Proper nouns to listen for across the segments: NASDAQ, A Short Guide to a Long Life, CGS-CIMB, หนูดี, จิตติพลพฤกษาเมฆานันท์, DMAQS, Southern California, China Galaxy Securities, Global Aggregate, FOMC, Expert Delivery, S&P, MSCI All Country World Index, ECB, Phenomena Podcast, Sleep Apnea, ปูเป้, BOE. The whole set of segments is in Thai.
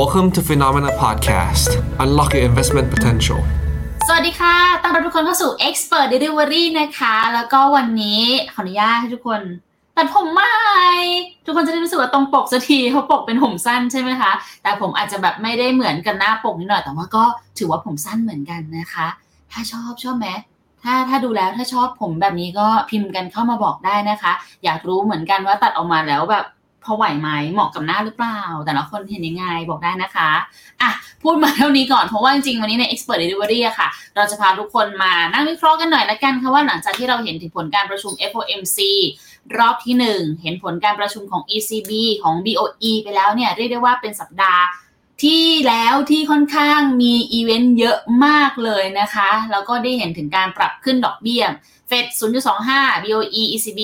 Welcome to Phenomena Podcast. Unlock your investment potential. สวัสดีค่ะต้อนรับทุกคนเข้าสู่ Expert Delivery นะคะแล้วก็วันนี้ขออนุญาตให้ทุกคนตัดผมใหม่ทุกคนจะได้รู้สึกว่าตรงปกสักทีเพราะปกเป็นผมสั้นใช่ไหมคะแต่ผมอาจจะแบบไม่ได้เหมือนกันหน้าปกนิดหน่อยแต่ว่าก็ถือว่าผมสั้นเหมือนกันนะคะถ้าชอบไหมถ้าดูแล้วถ้าชอบผมแบบนี้ก็พิมพ์กันเข้ามาบอกได้นะคะอยากรู้เหมือนกันว่าตัดออกมาแล้วแบบพอไหวไหมเหมาะกับหน้าหรือเปล่าแต่ละคนเห็นยังไงบอกได้นะคะอ่ะพูดมาเท่านี้ก่อนเพราะว่าจริงๆวันนี้ใน Expert Delivery อะค่ะเราจะพาทุกคนมานั่งวิเคราะห์กันหน่อยละกันค่ะว่าหลังจากที่เราเห็นถึงผลการประชุม FOMC รอบที่1เห็นผลการประชุมของ ECB ของ BOE ไปแล้วเนี่ยเรียกได้ว่าเป็นสัปดาห์ที่แล้วที่ค่อนข้างมีอีเวนต์เยอะมากเลยนะคะแล้วก็ได้เห็นถึงการปรับขึ้นดอกเบี้ยเฟด 0.25 BOE ECB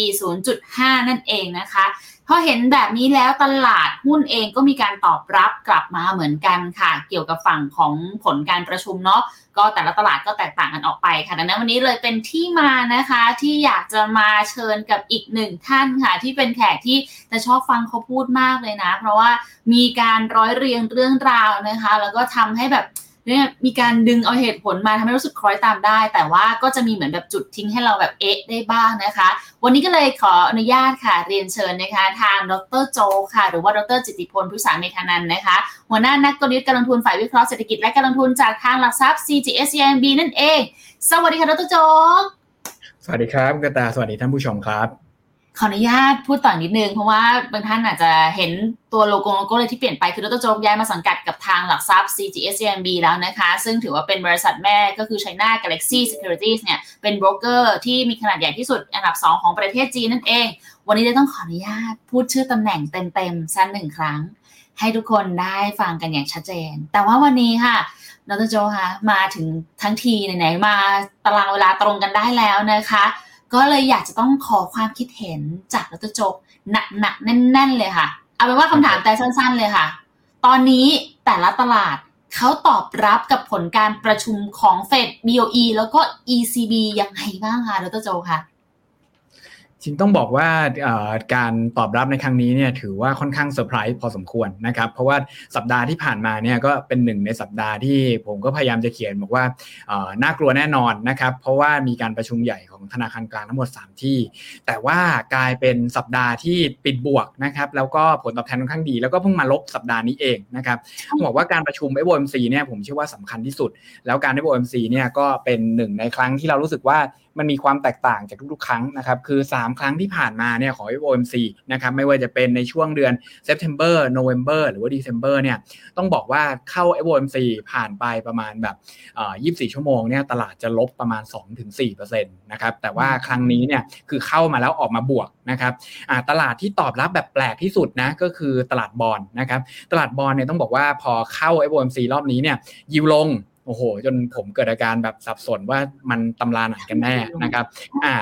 0.5 นั่นเองนะคะพอเห็นแบบนี้แล้วตลาดหุ้นเองก็มีการตอบรับกลับมาเหมือนกันค่ะเกี่ยวกับฝั่งของผลการประชุมเนาะก็แต่ละตลาดก็แตกต่างกันออกไปค่ะดังนั้นวันนี้เลยเป็นที่มานะคะที่อยากจะมาเชิญกับอีกหนึ่งท่านค่ะที่เป็นแขกที่จะชอบฟังเขาพูดมากเลยนะเพราะว่ามีการร้อยเรียงเรื่องราวนะคะแล้วก็ทำให้แบบเนี่ยมีการดึงเอาเหตุผลมาทำให้รู้สึกคล้อยตามได้แต่ว่าก็จะมีเหมือนแบบจุดทิ้งให้เราแบบเอ๊ะได้บ้างนะคะวันนี้ก็เลยขออนุญาตค่ะเรียนเชิญนะคะทางดร.โจค่ะหรือว่าดร.จิตติพลพฤกษาเมฆานันท์นะคะหัวหน้านักกลยุทธ์การลงทุนฝ่ายวิเคราะห์เศรษฐกิจและการลงทุนจากทางหลักทรัพย์ CGS-CIMB นั่นเองสวัสดีค่ะดร.โจสวัสดีครับกระตาสวัสดีท่านผู้ชมครับขออนุญาตพูดต่อนิดนึงเพราะว่าบางท่านอาจจะเห็นตัวโลโก้เลยที่เปลี่ยนไปคือดร.โจย้ายมาสังกัดกับทางหลักทรัพย์ CGS-CIMB แล้วนะคะซึ่งถือว่าเป็นบริษัทแม่ก็คือ China Galaxy Securities เนี่ยเป็นโบรกเกอร์ที่มีขนาดใหญ่ที่สุดอันดับ2ของประเทศจีนนั่นเองวันนี้จะต้องขออนุญาตพูดชื่อตำแหน่งเต็มๆสัก1ครั้งให้ทุกคนได้ฟังกันอย่างชัดเจนแต่ว่าวันนี้ค่ะดร.โจคะมาถึงทั้งทีไหนๆมาตารางเวลาตรงกันได้แล้วนะคะก็เลยอยากจะต้องขอความคิดเห็นจากดร.โจหนักแน่นๆเลยค่ะเอาเป็นว่าคำถามแต่สั้นๆเลยค่ะตอนนี้แต่ละตลาดเขาตอบรับกับผลการประชุมของเฟด BOE แล้วก็ ECB ยังไงบ้างคะดร.โจค่ะจริงต้องบอกว่าการตอบรับในครั้งนี้เนี่ยถือว่าค่อนข้างเซอร์ไพรส์พอสมควรนะครับเพราะว่าสัปดาห์ที่ผ่านมาเนี่ยก็เป็นหนึ่งในสัปดาห์ที่ผมก็พยายามจะเขียนบอกว่าน่ากลัวแน่นอนนะครับเพราะว่ามีการประชุมใหญ่ของธนาคารกลางทั้งหมด3ที่แต่ว่ากลายเป็นสัปดาห์ที่ปิดบวกนะครับแล้วก็ผลตอบแทนค่อนข้างดีแล้วก็เพิ่งมาลบสัปดาห์นี้เองนะครับต้องบอกว่าการประชุม FOMC เนี่ยผมเชื่อว่าสำคัญที่สุดแล้วการ FOMC เนี่ยก็เป็นหนึ่งในครั้งที่เรารู้สึกว่ามันมีความแตกต่างจากทุกๆครั้งนะครับคือ3ครั้งที่ผ่านมาเนี่ยของ FOMC นะครับไม่ว่าจะเป็นในช่วงเดือน September November หรือว่า December เนี่ยต้องบอกว่าเข้า FOMC ผ่านไปประมาณแบบ24ชั่วโมงเนี่ยตลาดจะลบประมาณ 2-4% นะครับแต่ว่าครั้งนี้เนี่ยคือเข้ามาแล้วออกมาบวกนะครับตลาดที่ตอบรับแบบแปลกที่สุดนะก็คือตลาดบอนด์นะครับตลาดบอนด์เนี่ยต้องบอกว่าพอเข้า FOMC รอบนี้เนี่ยยิวลงโอ้โหจนผมเกิดอาการแบบสับสนว่ามันตำราไหนกันแน่นะครับ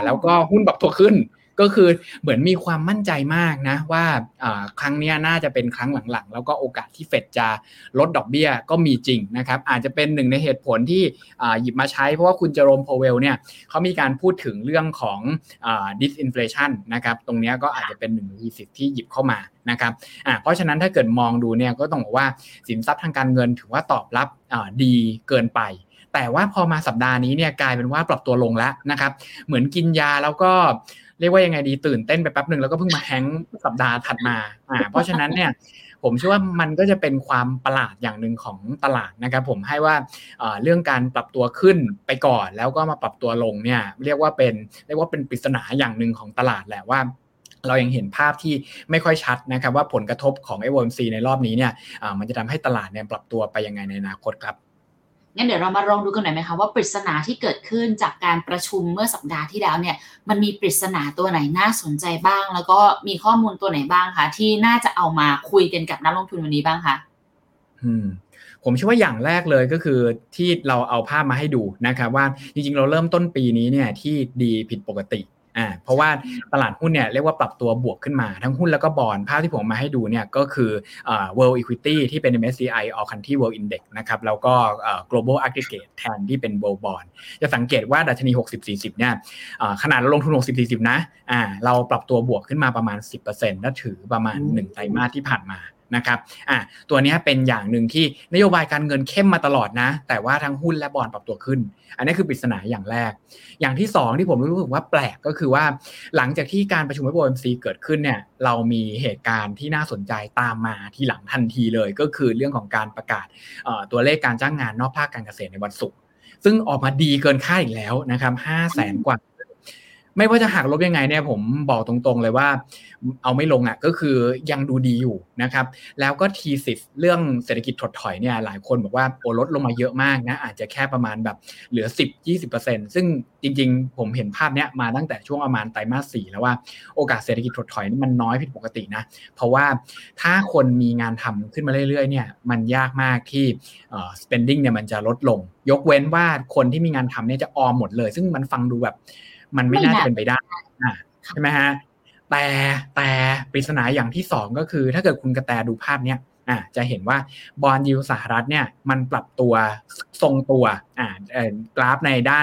แล้วก็หุ้นปรับตัวขึ้นก็คือเหมือนมีความมั่นใจมากนะว่าครั้งนี้น่าจะเป็นครั้งหลังๆแล้วก็โอกาสที่เฟดจะลดดอกเบี้ยก็มีจริงนะครับอาจจะเป็นหนึ่งในเหตุผลที่หยิบมาใช้เพราะว่าคุณเจอโรมโพเวลเนี่ยเขามีการพูดถึงเรื่องของdisinflation นะครับตรงนี้ก็อาจจะเป็นหนึ่งในอีสิทธิ์ที่หยิบเข้ามานะครับเพราะฉะนั้นถ้าเกิดมองดูเนี่ยก็ต้องบอกว่าสินทรัพย์ทางการเงินถือว่าตอบรับดีเกินไปแต่ว่าพอมาสัปดาห์นี้เนี่ยกลายเป็นว่าปรับตัวลงแล้วนะครับเหมือนกินยาแล้วก็เรียกว่ายังไงดีตื่นเต้นไปแป๊บนึงแล้วก็เพิ่งมาแฮงก์สัปดาห์ถัดมาเพราะฉะนั้นเนี่ยผมเชื่อว่ามันก็จะเป็นความประหลาดอย่างนึงของตลาดนะครับผมให้ว่าเรื่องการปรับตัวขึ้นไปก่อนแล้วก็มาปรับตัวลงเนี่ยเรียกว่าเป็นปริศนาอย่างนึงของตลาดแหละว่าเรายังเห็นภาพที่ไม่ค่อยชัดนะครับว่าผลกระทบของ FOMC ในรอบนี้เนี่ยมันจะทำให้ตลาดเนี่ยปรับตัวไปยังไงในอนาคตครับงั้นเดี๋ยวเรามาลองดูกันหน่อยไหมคะว่าปริศนาที่เกิดขึ้นจากการประชุมเมื่อสัปดาห์ที่แล้วเนี่ยมันมีปริศนาตัวไหนน่าสนใจบ้างแล้วก็มีข้อมูลตัวไหนบ้างคะที่น่าจะเอามาคุยกันกับนักลงทุนวันนี้บ้างคะผมเชื่อว่าอย่างแรกเลยก็คือที่เราเอาภาพมาให้ดูนะครับว่าจริงๆเราเริ่มต้นปีนี้เนี่ยที่ดีผิดปกติเพราะว่าตลาดหุ้นเนี่ยเรียกว่าปรับตัวบวกขึ้นมาทั้งหุ้นแล้วก็บอนด์ภาพที่ผมมาให้ดูเนี่ยก็คือWorld Equity ที่เป็น MSCI All Country World Index นะครับแล้วก็Global Aggregate แทนที่เป็น World Bond จะสังเกตว่าดัชนี 60-40 เนี่ยขนาดเราลงทุน 60-40 นะเราปรับตัวบวกขึ้นมาประมาณ 10% และถือประมาณ1ไตรมาสที่ผ่านมา นะครับตัวนี้เป็นอย่างหนึ่งที่นโยบายการเงินเข้มมาตลอดนะแต่ว่าทั้งหุ้นและบอนด์ปรับตัวขึ้นอันนี้คือปริศนาอย่างแรกอย่างที่2ที่ผมรู้สึกว่าแปลกก็คือว่าหลังจากที่การประชุม FOMC เกิดขึ้นเนี่ยเรามีเหตุการณ์ที่น่าสนใจตามมาทีหลังทันทีเลยก็คือเรื่องของการประกาศตัวเลขการจ้างงานนอกภาคการเกษตรในวันศุกร์ซึ่งออกมาดีเกินคาดอีกแล้วนะครับ 500,000 กว่าไม่ว่าจะหักลบยังไงเนี่ยผมบอกตรงๆเลยว่าเอาไม่ลงอ่ะก็คือยังดูดีอยู่นะครับแล้วก็ทีสิสเรื่องเศรษฐกิจถดถอยเนี่ยหลายคนบอกว่าโอ้ลดลงมาเยอะมากนะอาจจะแค่ประมาณแบบเหลือ 10-20% ซึ่งจริงๆผมเห็นภาพเนี้ยมาตั้งแต่ช่วงประมาณไตรมาส 4แล้วว่าโอกาสเศรษฐกิจถดถอยนี่มันน้อยผิดปกตินะเพราะว่าถ้าคนมีงานทำขึ้นมาเรื่อยๆเนี่ยมันยากมากที่spending เนี่ยมันจะลดลงยกเว้นว่าคนที่มีงานทำเนี่ยจะออมหมดเลยซึ่งมันฟังดูแบบมันไม่น่าจะเป็นไปได้ใช่ไหมฮะแต่ปริศนาอย่างที่2ก็คือถ้าเกิดคุณกระแตดูภาพเนี้ยจะเห็นว่าบอนด์ยิลด์สหรัฐเนี่ยมันปรับตัวทรงตัวกราฟในด้า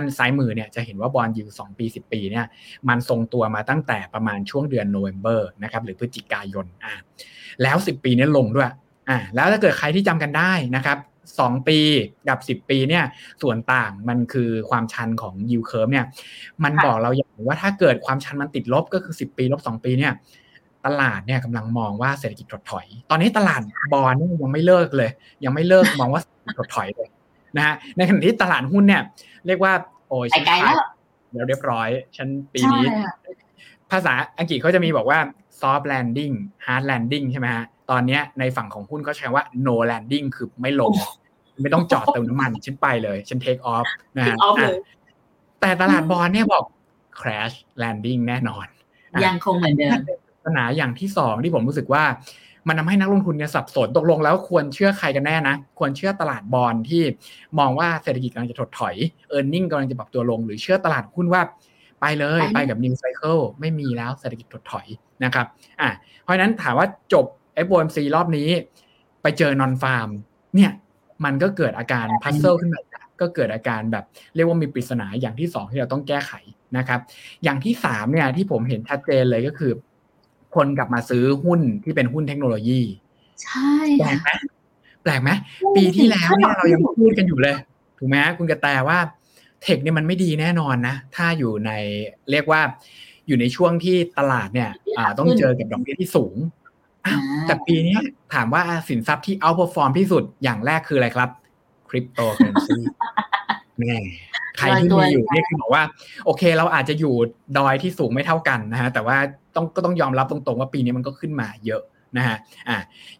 นซ้ายมือเนี่ยจะเห็นว่าบอนด์ยิลด์2ปี10ปีเนี่ยมันทรงตัวมาตั้งแต่ประมาณช่วงเดือนโนเวมเบอร์นะครับหรือพฤศจิกายนแล้ว10ปีเนี่ยลงด้วยแล้วถ้าเกิดใครที่จำกันได้นะครับ2ปีกับ10ปีเนี่ยส่วนต่างมันคือความชันของ yield curve เนี่ยมันบอกเราอย่างว่าถ้าเกิดความชันมันติดลบก็คือ10ปีลบ2ปีเนี่ยตลาดเนี่ยกำลังมองว่าเศรษฐกิจถดถอยตอนนี้ตลาดบอนด์ยังไม่เลิก มองว่าเศรษฐกิจถดถอยเลยนะฮะในขณะที่ตลาดหุ้นเนี่ยเรียกว่าโอ้ยไปไกลแล้วเรียบร้อยชั้นปีนี้ภาษาอังกฤษเขาจะมีบอกว่า soft landing hard landing ใช่ไหมฮะตอนนี้ในฝั่งของหุ้นก็ใช้ว่า no landing คือไม่ลงไม่ต้องจอดเติมน้ำมันฉันไปเลยฉัน take off นะฮะแต่ตลาดบอนด์เนี่ยบอก crash landing แน่นอนยังคงเหมือนเดิมปัญหาอย่างที่2ที่ผมรู้สึกว่ามันทำให้นักลงทุนเนี่ยสับสนตกลงแล้วควรเชื่อใครกันแน่นะควรเชื่อตลาดบอนด์ที่มองว่าเศรษฐกิจกำลังจะถดถอย earning กำลังจะปรับตัวลงหรือเชื่อตลาดหุ้นว่าไปเลยไปกับ new cycle ไม่มีแล้วเศรษฐกิจถดถอยนะครับเพราะนั้นถามว่าจบFOMC รอบนี้ไปเจอนอนฟาร์มเนี่ยมันก็เกิดอาการพัซเซิลขึ้นมาก็เกิดอาการแบบเรียกว่ามีปริศนาอย่างที่2ที่เราต้องแก้ไขนะครับอย่างที่3เนี่ยที่ผมเห็นชัดเจนเลยก็คือคนกลับมาซื้อหุ้นที่เป็นหุ้นเทคโนโลยีใช่แปลกมั้ยปีที่แล้วเนี่ยเรายังพูดกันอยู่เลยถูกมั้ยคุณกระแตว่าเทคเนี่ยมันไม่ดีแน่นอนนะถ้าอยู่ในเรียกว่าอยู่ในช่วงที่ตลาดเนี่ยต้องเจอกับดอกเบี้ยที่สูงแต่ปีนี้ถามว่าสินทรัพย์ที่เอาท์เพอร์ฟอร์มที่สุดอย่างแรกคืออะไรครับคริปโตเคอเรนซีนี่ใครที่มีอยู่เนี่ยคือบอกว่าโอเคเราอาจจะอยู่ดอยที่สูงไม่เท่ากันนะฮะแต่ว่าก็ต้องยอมรับตรงๆว่าปีนี้มันก็ขึ้นมาเยอะนะฮะ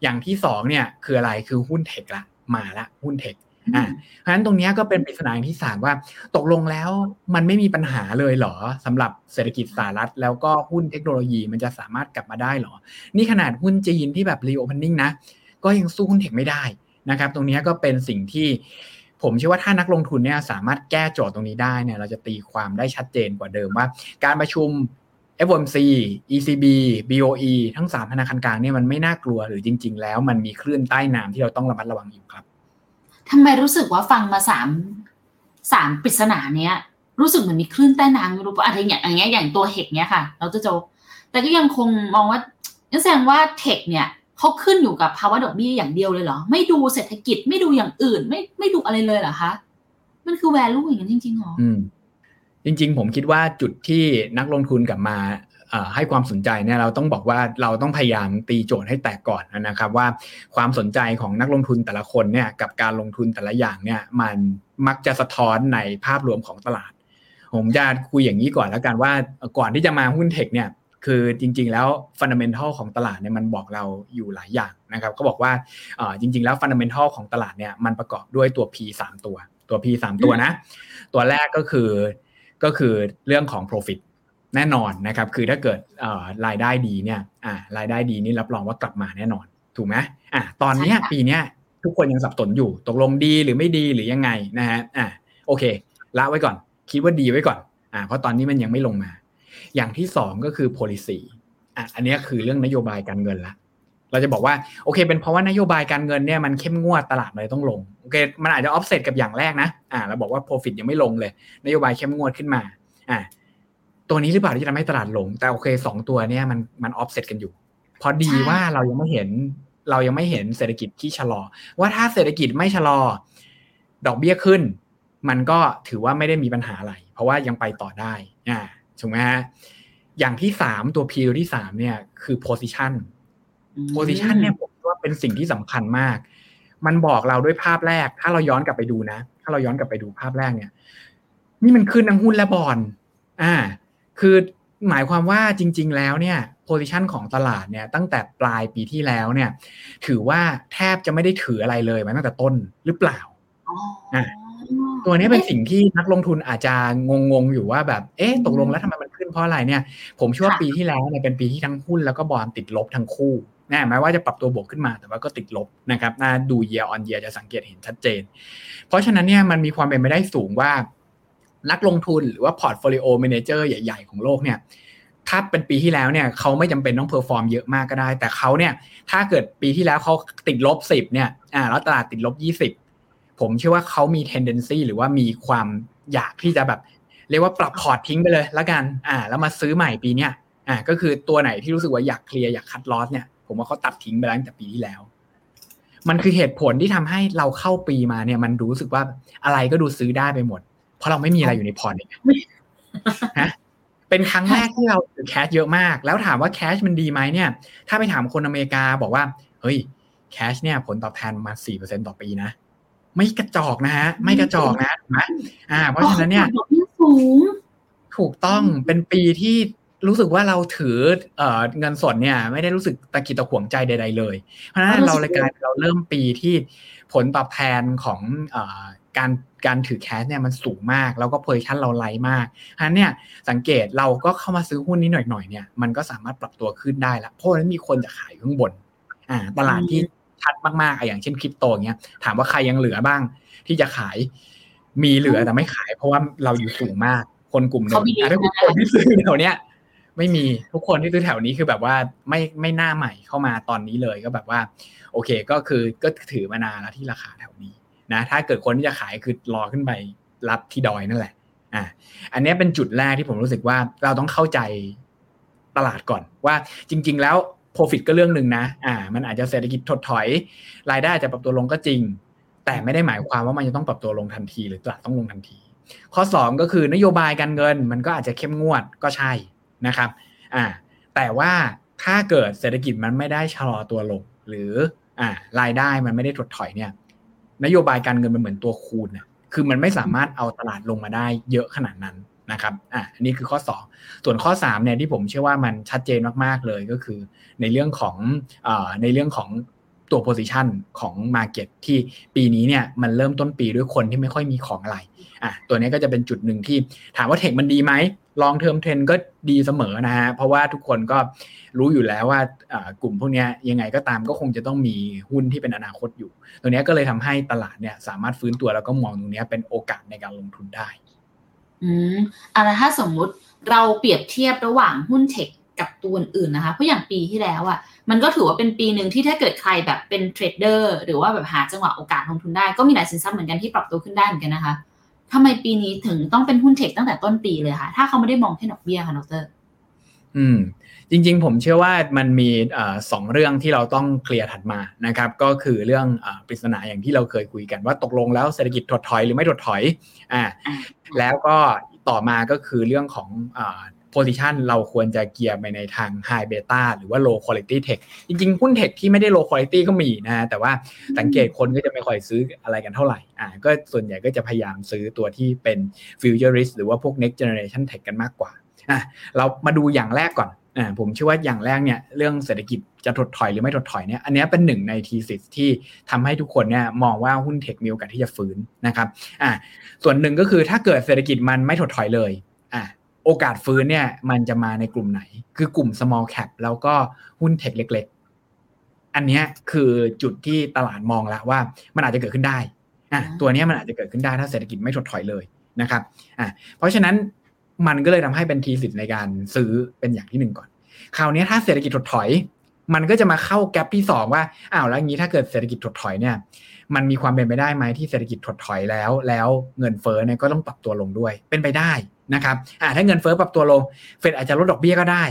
อย่างที่2เนี่ยคืออะไรคือหุ้นเทคละมาละหุ้นเทคเพราะฉะนั้นตรงนี้ก็เป็นปริศนาอย่างที่3ว่าตกลงแล้วมันไม่มีปัญหาเลยเหรอสำหรับเศรษฐกิจสหรัฐแล้วก็หุ้นเทคโนโลยีมันจะสามารถกลับมาได้เหรอนี่ขนาดหุ้นจีนที่แบบ reopening นะก็ยังสู้หุ้นเทคไม่ได้นะครับตรงนี้ก็เป็นสิ่งที่ผมเชื่อว่าถ้านักลงทุนเนี่ยสามารถแก้โจทย์ตรงนี้ได้เนี่ยเราจะตีความได้ชัดเจนกว่าเดิมว่าการประชุม FOMC ECB BOE ทั้ง3ธนาคารกลางเนี่ยมันไม่น่ากลัวหรือจริงๆแล้วมันมีคลื่นใต้น้ำที่เราต้องระมัดระวังอยู่ครับทำไมรู้สึกว่าฟังมา3ปริศนาเนี้ยรู้สึกเหมือนมีคลื่นใต้น้ำรู้ป่ะอะไรอย่างเงี้ยอย่างตัวเทคเนี้ยค่ะเราจะโจแต่ก็ยังคงมองว่านั่นแสดงว่าเทคเนี่ยเขาขึ้นอยู่กับภาวะดอกเบี้ยอย่างเดียวเลยเหรอไม่ดูเศรษฐกิจไม่ดูอย่างอื่นไม่ดูอะไรเลยเหรอคะมันคือ value อย่างนั้นจริงๆหรอจริงๆผมคิดว่าจุดที่นักลงทุนกลับมาให้ความสนใจเนี่ยเราต้องบอกว่าเราต้องพยายามตีโจทย์ให้แตกก่อนนะครับว่าความสนใจของนักลงทุนแต่ละคนเนี่ยกับการลงทุนแต่ละอย่างเนี่ยมันมักจะสะท้อนในภาพรวมของตลาดผมจะคุยอย่างนี้ก่อนแล้วกันว่าก่อนที่จะมาหุ้นเทคเนี่ยคือจริงๆแล้ว fundamental ของตลาดเนี่ยมันบอกเราอยู่หลายอย่างนะครับก็บอกว่าจริงๆแล้ว fundamental ของตลาดเนี่ยมันประกอบด้วยตัว P 3ตัวตัว P 3ตัวนะตัวแรกก็คือเรื่องของ profitแน่นอนนะครับคือถ้าเกิดรายได้ดีเนี่ยรายได้ดีนี่รับรองว่ากลับมาแน่นอนถูกไหมตอนนี้ปีนี้ทุกคนยังสับสนอยู่ตกลงดีหรือไม่ดีหรือยังไงนะฮะโอเคละไว้ก่อนคิดว่าดีไว้ก่อนเพราะตอนนี้มันยังไม่ลงมาอย่างที่2ก็คือ policy อันนี้คือเรื่องนโยบายการเงินละเราจะบอกว่าโอเคเป็นเพราะว่านโยบายการเงินเนี่ยมันเข้มงวดตลาดเลยต้องลงโอเคมันอาจจะ offset กับอย่างแรกนะเราบอกว่า profit ยังไม่ลงเลยนโยบายเข้มงวดขึ้นมาตัวนี้หรือเปล่าที่จะทำให้ตลาดลงแต่โอเค2ตัวเนี่ยมันออฟเซตกันอยู่ เพราะดีว่าเรายังไม่เห็นเศรษฐกิจที่ชะลอว่าถ้าเศรษฐกิจไม่ชะลอดอกเบี้ยขึ้นมันก็ถือว่าไม่ได้มีปัญหาอะไรเพราะว่ายังไปต่อได้ถูกไหมฮะอย่างที่3ตัวพีตัวที่3เนี่ยคือ position เนี่ยผมว่าเป็นสิ่งที่สำคัญมากมันบอกเราด้วยภาพแรกถ้าเราย้อนกลับไปดูภาพแรกเนี่ยนี่มันคือทั้งหุ้นและบอนด์คือหมายความว่าจริงๆแล้วเนี่ย position ของตลาดเนี่ยตั้งแต่ปลายปีที่แล้วเนี่ยถือว่าแทบจะไม่ได้ถืออะไรเลยมาตั้งแต่ต้นหรือเปล่าตัวนี้เป็นสิ่งที่นักลงทุนอาจจะงงๆอยู่ว่าแบบเอ๊ะตกลงแล้วทำไมมันขึ้นเพราะอะไรเนี่ยผมเชื่อว่าปีที่แล้วเนี่ยเป็นปีที่ทั้งหุ้นแล้วก็บอนด์ติดลบทั้งคู่แม้ว่าจะปรับตัวบวกขึ้นมาแต่ว่าก็ติดลบนะครับดู year on year จะสังเกตเห็นชัดเจนเพราะฉะนั้นเนี่ยมันมีความเป็นไปได้สูงว่านักลงทุนหรือว่า portfolio manager ใหญ่ๆของโลกเนี่ยถ้าเป็นปีที่แล้วเนี่ยเขาไม่จำเป็นต้องเพอร์ฟอร์มเยอะมากก็ได้แต่เขาเนี่ยถ้าเกิดปีที่แล้วเขาติดลบ10เนี่ยแล้วตลาดติดลบ20ผมเชื่อว่าเขามี tendency หรือว่ามีความอยากที่จะแบบเรียกว่าปรับพอร์ตทิ้งไปเลยละกันแล้วมาซื้อใหม่ปีเนี้ยก็คือตัวไหนที่รู้สึกว่าอยากเคลียร์อยากคัทลอสเนี่ยผมว่าเขาตัดทิ้งไปแล้วตั้งแต่ปีที่แล้วมันคือเหตุผลที่ทำให้เราเข้าปีมาเนี่ยมันรู้สึกว่าอะไรก็ดูซื้อได้ไปหมดเพราะเราไม่มีอะไรอยู่ในพอร์ตเองฮะเป็นครั้งแรกที่เราถือแคชเยอะมากแล้วถามว่าแคชมันดีไหมเนี่ยถ้าไปถามคนอเมริกาบอกว่าเฮ้ยแคชเนี่ยผลตอบแทนประมาณ 4% ต่อปีนะไม่กระจอกนะฮะไม่กระจอกนะถูกไหมเพราะฉะนั้นเนี่ยถูกต้องเป็นปีที่รู้สึกว่าเราถือเงินสดเนี่ยไม่ได้รู้สึกตะกิดตะขวงใจใดๆเลยเพราะฉะนั้นเราเลยกลายเป็นเราเริ่มปีที่ผลตอบแทนของการถือแคชเนี่ยมันสูงมากแล้วก็เพอร์ชั่นเราไล่มากเพราะฉะนั้นเนี่ยสังเกตเราก็เข้ามาซื้อหุ้นนี้หน่อยๆเนี่ยมันก็สามารถปรับตัวขึ้นได้ละเพราะนั้นมีคนจะขายข้างบนตลาดที่ชัดมากๆอย่างเช่นคริปโตเงี้ยถามว่าใครยังเหลือบ้างที่จะขายมีเหลือแต่ไม่ขายเพราะว่าเราอยู่สูงมากคนกลุ่มนึงแต่ทุกคนที่ซื้อแถวเนี้ยไม่มีทุกคนที่ซื้อแถวนี้คือแบบว่าไม่หน้าใหม่เข้ามาตอนนี้เลยก็แบบว่าโอเคก็ถือมานานแล้วที่ราคาแถวนี้นะถ้าเกิดคนที่จะขายคือรอขึ้นไปรับที่ดอยนั่นแหละอันนี้เป็นจุดแรกที่ผมรู้สึกว่าเราต้องเข้าใจตลาดก่อนว่าจริงๆแล้วprofit ก็เรื่องนึงนะมันอาจจะเศรษฐกิจถดถอยรายได้อาจจะปรับตัวลงก็จริงแต่ไม่ได้หมายความว่ามันจะต้องปรับตัวลงทันทีหรือตลาดต้องลงทันทีข้อ2ก็คือนโยบายการเงินมันก็อาจจะเข้มงวดก็ใช่นะครับแต่ว่าถ้าเกิดเศรษฐกิจมันไม่ได้ชะลอตัวลงหรือรายได้มันไม่ได้ถดถอยเนี่ยนโยบายการเงินมันเหมือนตัวคูณนะคือมันไม่สามารถเอาตลาดลงมาได้เยอะขนาดนั้นนะครับอันนี้คือข้อ2ส่วนข้อ3เนี่ยที่ผมเชื่อว่ามันชัดเจนมากๆเลยก็คือในเรื่องของตัว position ของ market ที่ปีนี้เนี่ยมันเริ่มต้นปีด้วยคนที่ไม่ค่อยมีของอะไรตัวนี้ก็จะเป็นจุดหนึ่งที่ถามว่าเทคมันดีไหม long term trend ก็ดีเสมอนะฮะเพราะว่าทุกคนก็รู้อยู่แล้วว่ากลุ่มพวกนี้ยังไงก็ตามก็คงจะต้องมีหุ้นที่เป็นอนาคตอยู่ตัวนี้ก็เลยทำให้ตลาดเนี่ยสามารถฟื้นตัวแล้วก็มองตรงนี้เป็นโอกาสในการลงทุนได้อะไรถ้าสมมุติเราเปรียบเทียบระหว่างหุ้นเทคกับตัวอื่นนะคะเพราะอย่างปีที่แล้วอ่ะมันก็ถือว่าเป็นปีนึงที่ถ้าเกิดใครแบบเป็นเทรดเดอร์หรือว่าแบบหาจังหวะโอกาสลงทุนได้ก็มีหลายสินทรัพย์เหมือนกันที่ปรับตัวขึ้นได้เหมือนกันนะคะทำไมปีนี้ถึงต้องเป็นหุ้นเทคตั้งแต่ต้นปีเลยค่ะถ้าเขาไม่ได้มองแค่ดอกเบี้ยค่ะดร.จริงๆผมเชื่อว่ามันมี2เรื่องที่เราต้องเคลียร์ถัดมานะครับก็คือเรื่องปริศนาอย่างที่เราเคยคุยกันว่าตกลงแล้วเศรษฐกิจถดถอยหรือไม่ถดถอยแล้วก็ต่อมาก็คือเรื่องของposition เราควรจะเกียร์ไปในทาง high beta หรือว่า low quality tech จริงๆหุ้น tech ที่ไม่ได้ low quality ก็มีนะฮะแต่ว่าสังเกตคนก็จะไม่ค่อยซื้ออะไรกันเท่าไหร่ก็ส่วนใหญ่ก็จะพยายามซื้อตัวที่เป็น futurist หรือว่าพวก next generation tech กันมากกว่าเรามาดูอย่างแรกก่อนผมเชื่อว่าอย่างแรกเนี่ยเรื่องเศรษฐกิจจะถดถอยหรือไม่ถดถอยเนี่ยอันนี้เป็นหนึ่งใน thesis ที่ทำให้ทุกคนเนี่ยมองว่าหุ้น tech มีโอกาสที่จะฟื้นนะครับส่วนหนึ่งก็คือถ้าเกิดเศรษฐกิจมันไม่ถดถอยเลยโอกาสฟื้นเนี่ยมันจะมาในกลุ่มไหนคือกลุ่ม small cap แล้วก็หุ้นเทคเล็กๆอันนี้คือจุดที่ตลาดมองแล้วว่ามันอาจจะเกิดขึ้นได้ตัวนี้มันอาจจะเกิดขึ้นได้ถ้าเศรษฐกิจไม่ถดถอยเลยนะครับเพราะฉะนั้นมันก็เลยทำให้เป็นทีสิทธิ์ในการซื้อเป็นอย่างที่1ก่อนคราวนี้ถ้าเศรษฐกิจถดถอยมันก็จะมาเข้าแกปที่2ว่าอ้าวแล้วงี้ถ้าเกิดเศรษฐกิจถดถอยเนี่ยมันมีความเป็นไปได้ไหมที่เศรษฐกิจถดถอยแล้วเงินเฟ้อเนี่ยก็ต้องปรับตัวลงด้วยเป็นไปได้นะครับถ้าเงินเฟ้อปรับตัวลงเฟดอาจจะลดดอกเบี้ยก็ได้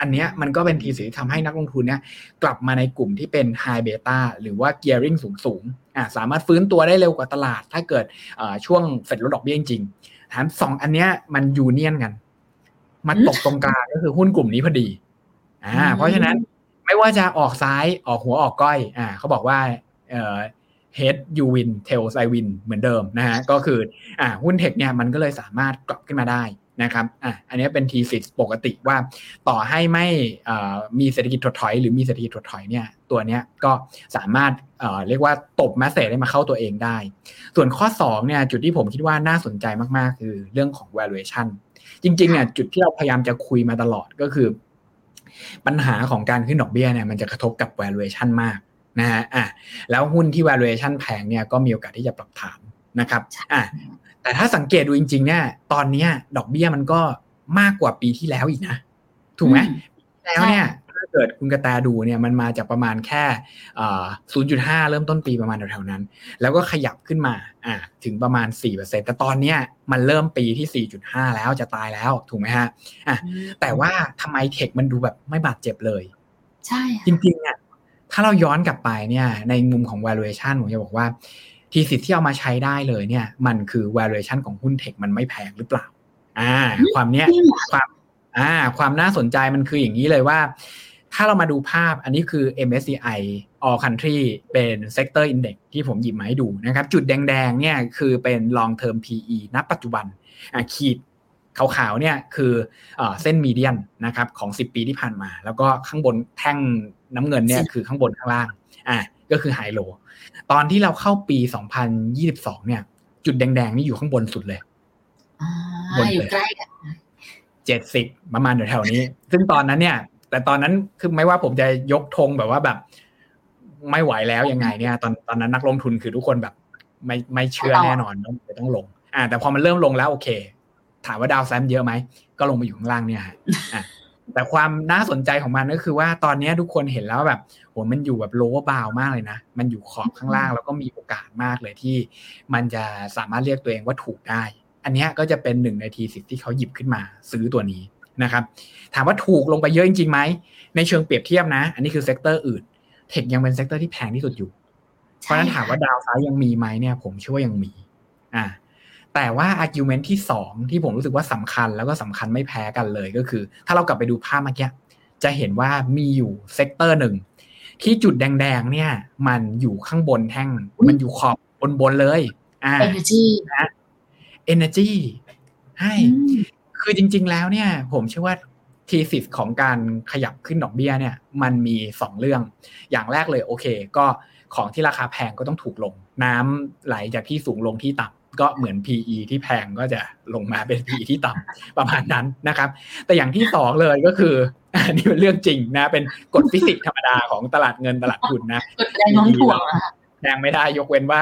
อันเนี้ยมันก็เป็นทีสิทำให้นักลงทุนเนี่ยกลับมาในกลุ่มที่เป็น high beta หรือว่า gearing สูงสามารถฟื้นตัวได้เร็วกว่าตลาดถ้าเกิดช่วงเฟดลดดอกเบี้ยจริงแถมสองอันเนี้ยมันยูเนียนกันมันตกตรงกลางก็คือหุ้นกลุ่มนี้พอดีเพราะฉะนั้นไม่ว่าจะออกซ้ายออกหัวออกก้อยเขาบอกว่าhead you win tails I win เหมือนเดิมนะฮะก็คือหุ้นเทคเนี่ยมันก็เลยสามารถกลับขึ้นมาได้นะครับอันนี้เป็นทีสิสปกติว่าต่อให้ไม่มีเศรษฐกิจถดถอยหรือมีเศรษฐกิจถดถอยเนี่ยตัวเนี้ยก็สามารถเรียกว่าตบแมสเสจได้มาเข้าตัวเองได้ส่วนข้อ2เนี่ยจุดที่ผมคิดว่าน่าสนใจมากๆคือเรื่องของ valuation จริงๆเนี่ยจุดที่เราพยายามจะคุยมาตลอดก็คือปัญหาของการขึ้นดอกเบี้ยเนี่ยมันจะกระทบกับ valuation มากนะฮะแล้วหุ้นที่ valuation แพงเนี่ยก็มีโอกาสที่จะปรับฐานนะครับแต่ถ้าสังเกตดูจริงๆเนี่ยตอนนี้ดอกเบี้ยมันก็มากกว่าปีที่แล้วอีกนะถูกไหมแล้วเนี่ยถ้าเกิดคุณกระแตดูเนี่ยมันมาจากประมาณแค่ 0.5 เริ่มต้นปีประมาณแถวๆนั้นแล้วก็ขยับขึ้นมาถึงประมาณ 4% แต่ตอนนี้มันเริ่มปีที่ 4.5 แล้วจะตายแล้วถูกไหมฮะแต่ว่าทำไมเทคมันดูแบบไม่บาดเจ็บเลยใช่จริงๆอ่ะถ้าเราย้อนกลับไปเนี่ยในมุมของ valuation ผมจะบอกว่าทีสิสที่เอามาใช้ได้เลยเนี่ยมันคือ valuation ของหุ้นเทคมันไม่แพงหรือเปล่าความเนี้ยความน่าสนใจมันคืออย่างนี้เลยว่าถ้าเรามาดูภาพอันนี้คือ MSCI All Country เป็น sector index ที่ผมหยิบมาให้ดูนะครับจุดแดงๆเนี่ยคือเป็น long term PE ณปัจจุบันขีดขาวๆเนี่ยคือเส้นมีเดียนนะครับของ10ปีที่ผ่านมาแล้วก็ข้างบนแท่งน้ำเงินเนี่ยคือข้างบนข้างล่างก็คือไฮโลตอนที่เราเข้าปี2022เนี่ยจุดแดงๆนี่อยู่ข้างบนสุดเลยบนอยู่ใกล้กัน70ประมาณแถวๆนี้ซึ่งตอนนั้นเนี่ยแต่ตอนนั้นคือไม่ว่าผมจะยกธงแบบว่าแบบไม่ไหวแล้วยังไงเนี่ยตอนนั้นนักลงทุนคือทุกคนแบบไม่เชื่อแน่นอนต้องลงแต่พอมันเริ่มลงแล้วโอเคถามว่าดาวไซด์เยอะไหมก็ลงมาอยู่ข้างล่างเนี่ยแต่ความน่าสนใจของมันก็คือว่าตอนนี้ทุกคนเห็นแล้วแบบโหมันอยู่แบบโลว์บาวมากเลยนะมันอยู่ขอบข้างล่างแล้วก็มีโอกาสมากเลยที่มันจะสามารถเรียกตัวเองว่าถูกได้อันนี้ก็จะเป็นหนึ่งในทีสิสที่เขาหยิบขึ้นมาซื้อตัวนี้นะครับถามว่าถูกลงไปเยอะจริงๆไหมในเชิงเปรียบเทียบนะอันนี้คือเซกเตอร์อื่นเทคยังเป็นเซกเตอร์ที่แพงที่สุดอยู่เพราะฉะนั้นถามว่าดาวไซด์ยังมีไหมเนี่ยผมเชื่อว่ายังมีแต่ว่า argument ที่2ที่ผมรู้สึกว่าสำคัญแล้วก็สำคัญไม่แพ้กันเลยก็คือถ้าเรากลับไปดูภาพเมื่อกี้จะเห็นว่ามีอยู่เซกเตอร์หนึ่งที่จุดแดงๆเนี่ยมันอยู่ข้างบนแท่งมันอยู่ขอบบนๆเลยenergy นะ energy ให้คือจริงๆแล้วเนี่ยผมเชื่อว่า thesis ของการขยับขึ้นดอกเบี้ยเนี่ยมันมี2เรื่องอย่างแรกเลยโอเคก็ของที่ราคาแพงก็ต้องถูกลงน้ำไหลจากที่สูงลงที่ต่ำก็เหมือน PE ที่แพงก็จะลงมาเป็น PE ที่ต่ำประมาณนั้นนะครับแต่อย่างที่สองเลยก็คืออันนี้เป็นเรื่องจริงนะเป็นกฎฟิสิกส์ธรรมดาของตลาดเงินตลาดทุนนะแรงน้องถ่วงแรงไม่ได้ยกเว้นว่า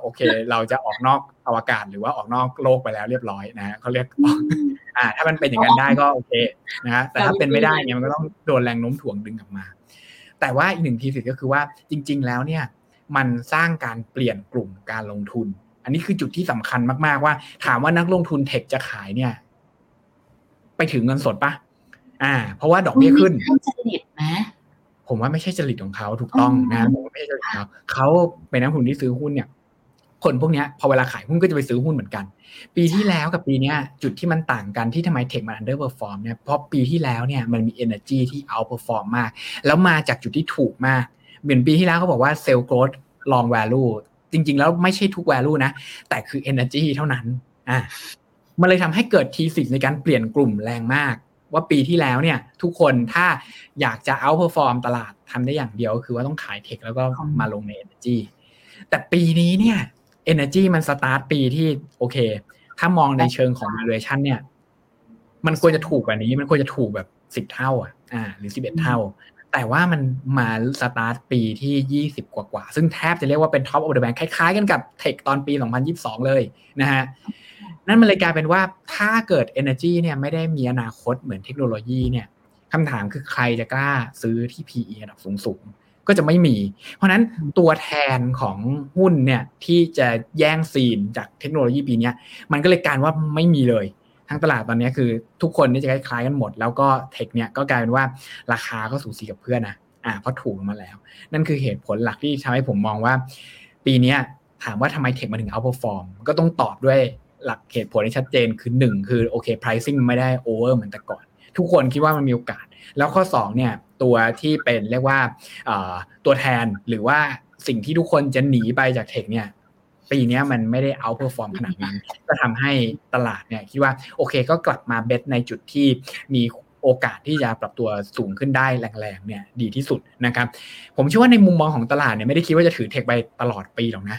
โอเคเราจะออกนอกอวกาศหรือว่าออกนอกโลกไปแล้วเรียบร้อยนะเขาเรียกถ้ามันเป็นอย่างนั้นได้ก็โอเคนะแต่ถ้าเป็นไม่ได้เนี่ยมันก็ต้องโดนแรงโน้มถ่วงดึงกลับมาแต่ว่าอีกหนึ่งทีสิสก็คือว่าจริงๆแล้วเนี่ยมันสร้างการเปลี่ยนกลุ่มการลงทุนอันนี้คือจุดที่สำคัญมากๆว่าถามว่านักลงทุนเทคจะขายเนี่ยไปถึงเงินสดป่ะเพราะว่าดอกเบี้ยขึ้นไม่ใช่จริตนะผมว่าไม่ใช่จริตของเขาถูกต้องนะผมว่าไม่ใช่จริตของเขาเขาเป็นนักลงทุนที่ซื้อหุ้นเนี่ยคนพวกนี้พอเวลาขายหุ้นก็จะไปซื้อหุ้นเหมือนกันปีที่แล้วกับปีนี้จุดที่มันต่างกันที่ทำไมเทคมัน underperform เนี่ยเพราะปีที่แล้วเนี่ยมันมี energy ที่ outperform มากแล้วมาจากจุดที่ถูกมากเหมือนปีที่แล้วเขาบอกว่า sell growth long valueจริงๆแล้วไม่ใช่ทุก value นะแต่คือ energy เท่านั้นมันเลยทำให้เกิด thesis ในการเปลี่ยนกลุ่มแรงมากว่าปีที่แล้วเนี่ยทุกคนถ้าอยากจะ outperform ตลาดทำได้อย่างเดียวคือว่าต้องขาย tech แล้วก็มาลงใน energy แต่ปีนี้เนี่ย energy มัน start ปีที่โอเคถ้ามองในเชิงของ valuation เนี่ยมันควรจะถูกกว่านี้มันควรจะถูกแบบ10เท่าหรือ11เท่าแต่ว่ามันมาสตาร์ทปีที่20กว่าซึ่งแทบจะเรียกว่าเป็น Top of the Bank คล้ายๆกันกับ Tech ตอนปี2022เลยนะฮะนั่นมันเลยกลายเป็นว่าถ้าเกิด Energy เนี่ยไม่ได้มีอนาคตเหมือนเทคโนโลยีเนี่ยคำถามคือใครจะกล้าซื้อที่ PE ระดับสูงๆก็จะไม่มีเพราะนั้นตัวแทนของหุ้นเนี่ยที่จะแย่งซีนจากเทคโนโลยีปีนี้มันก็เลยกลายว่าไม่มีเลยท ทั้งตลาดตอนนี้คือทุกคนนี่จะคล้ายๆกันหมดแล้วก็เทคเนี่ยก็กลายเป็นว่าราคาก็สูสีกับเพื่อนนะเพราะถูกมาแล้วนั่นคือเหตุผลหลักที่ทำให้ผมมองว่าปีนี้ถามว่าทำไมเทคมันถึงเอาท์เพอร์ฟอร์มก็ต้องตอบด้วยหลักเหตุผลที่ชัดเจนคือ1คือโอเค pricing มันไม่ได้โอเวอร์เหมือนแต่ก่อนทุกคนคิดว่ามันมีโอกาสแล้วข้อ2เนี่ยตัวที่เป็นเรียกว่าตัวแทนหรือว่าสิ่งที่ทุกคนจะหนีไปจากเทคเนี่ยปีนี้มันไม่ได้เอาท์เพอร์ฟอร์มขนาดนั้นก็ทำให้ตลาดเนี่ยคิดว่าโอเคก็กลับมาเบทในจุดที่มีโอกาสที่จะปรับตัวสูงขึ้นได้แรงๆเนี่ยดีที่สุดนะครับผมเชื่อว่าในมุมมองของตลาดเนี่ยไม่ได้คิดว่าจะถือเทคไปตลอดปีหรอกนะ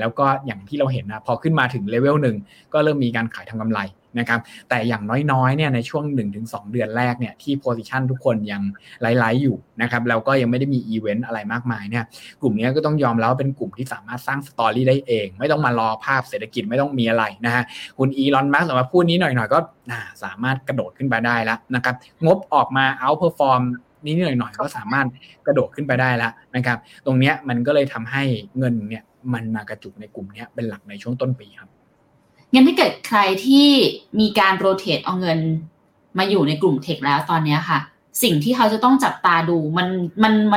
แล้วก็อย่างที่เราเห็นนะพอขึ้นมาถึงเลเวลหนึ่งก็เริ่มมีการขายทำกำไรนะครับแต่อย่างน้อยๆเนี่ยในช่วง 1-2 เดือนแรกเนี่ยที่โพซิชันทุกคนยังไหลๆอยู่นะครับแล้วก็ยังไม่ได้มีอีเวนต์อะไรมากมายเนี่ยกลุ่มนี้ก็ต้องยอมรับว่าเป็นกลุ่มที่สามารถสร้างสตอรี่ได้เองไม่ต้องมารอภาพเศรษฐกิจไม่ต้องมีอะไรนะฮะคุณอีลอนมัสก์ออกมาพูดนี้หน่อยๆก็สามารถกระโดดขึ้นไปได้แล้วนะครับงบออกมาเอาท์เพอร์ฟอร์มนิดหน่อยๆก็สามารถกระโดดขึ้นไปได้แล้วนะครับตรงนี้มันก็เลยทำให้เงินเนี่ยมันมากระจุกในกลุ่มนี้เป็นหลักในช่วงต้นปีครับงั้นถ้าเกิดใครที่มีการโรเทตเอาเงินมาอยู่ในกลุ่มเทคแล้วตอนนี้ค่ะสิ่งที่เขาจะต้องจับตาดูมั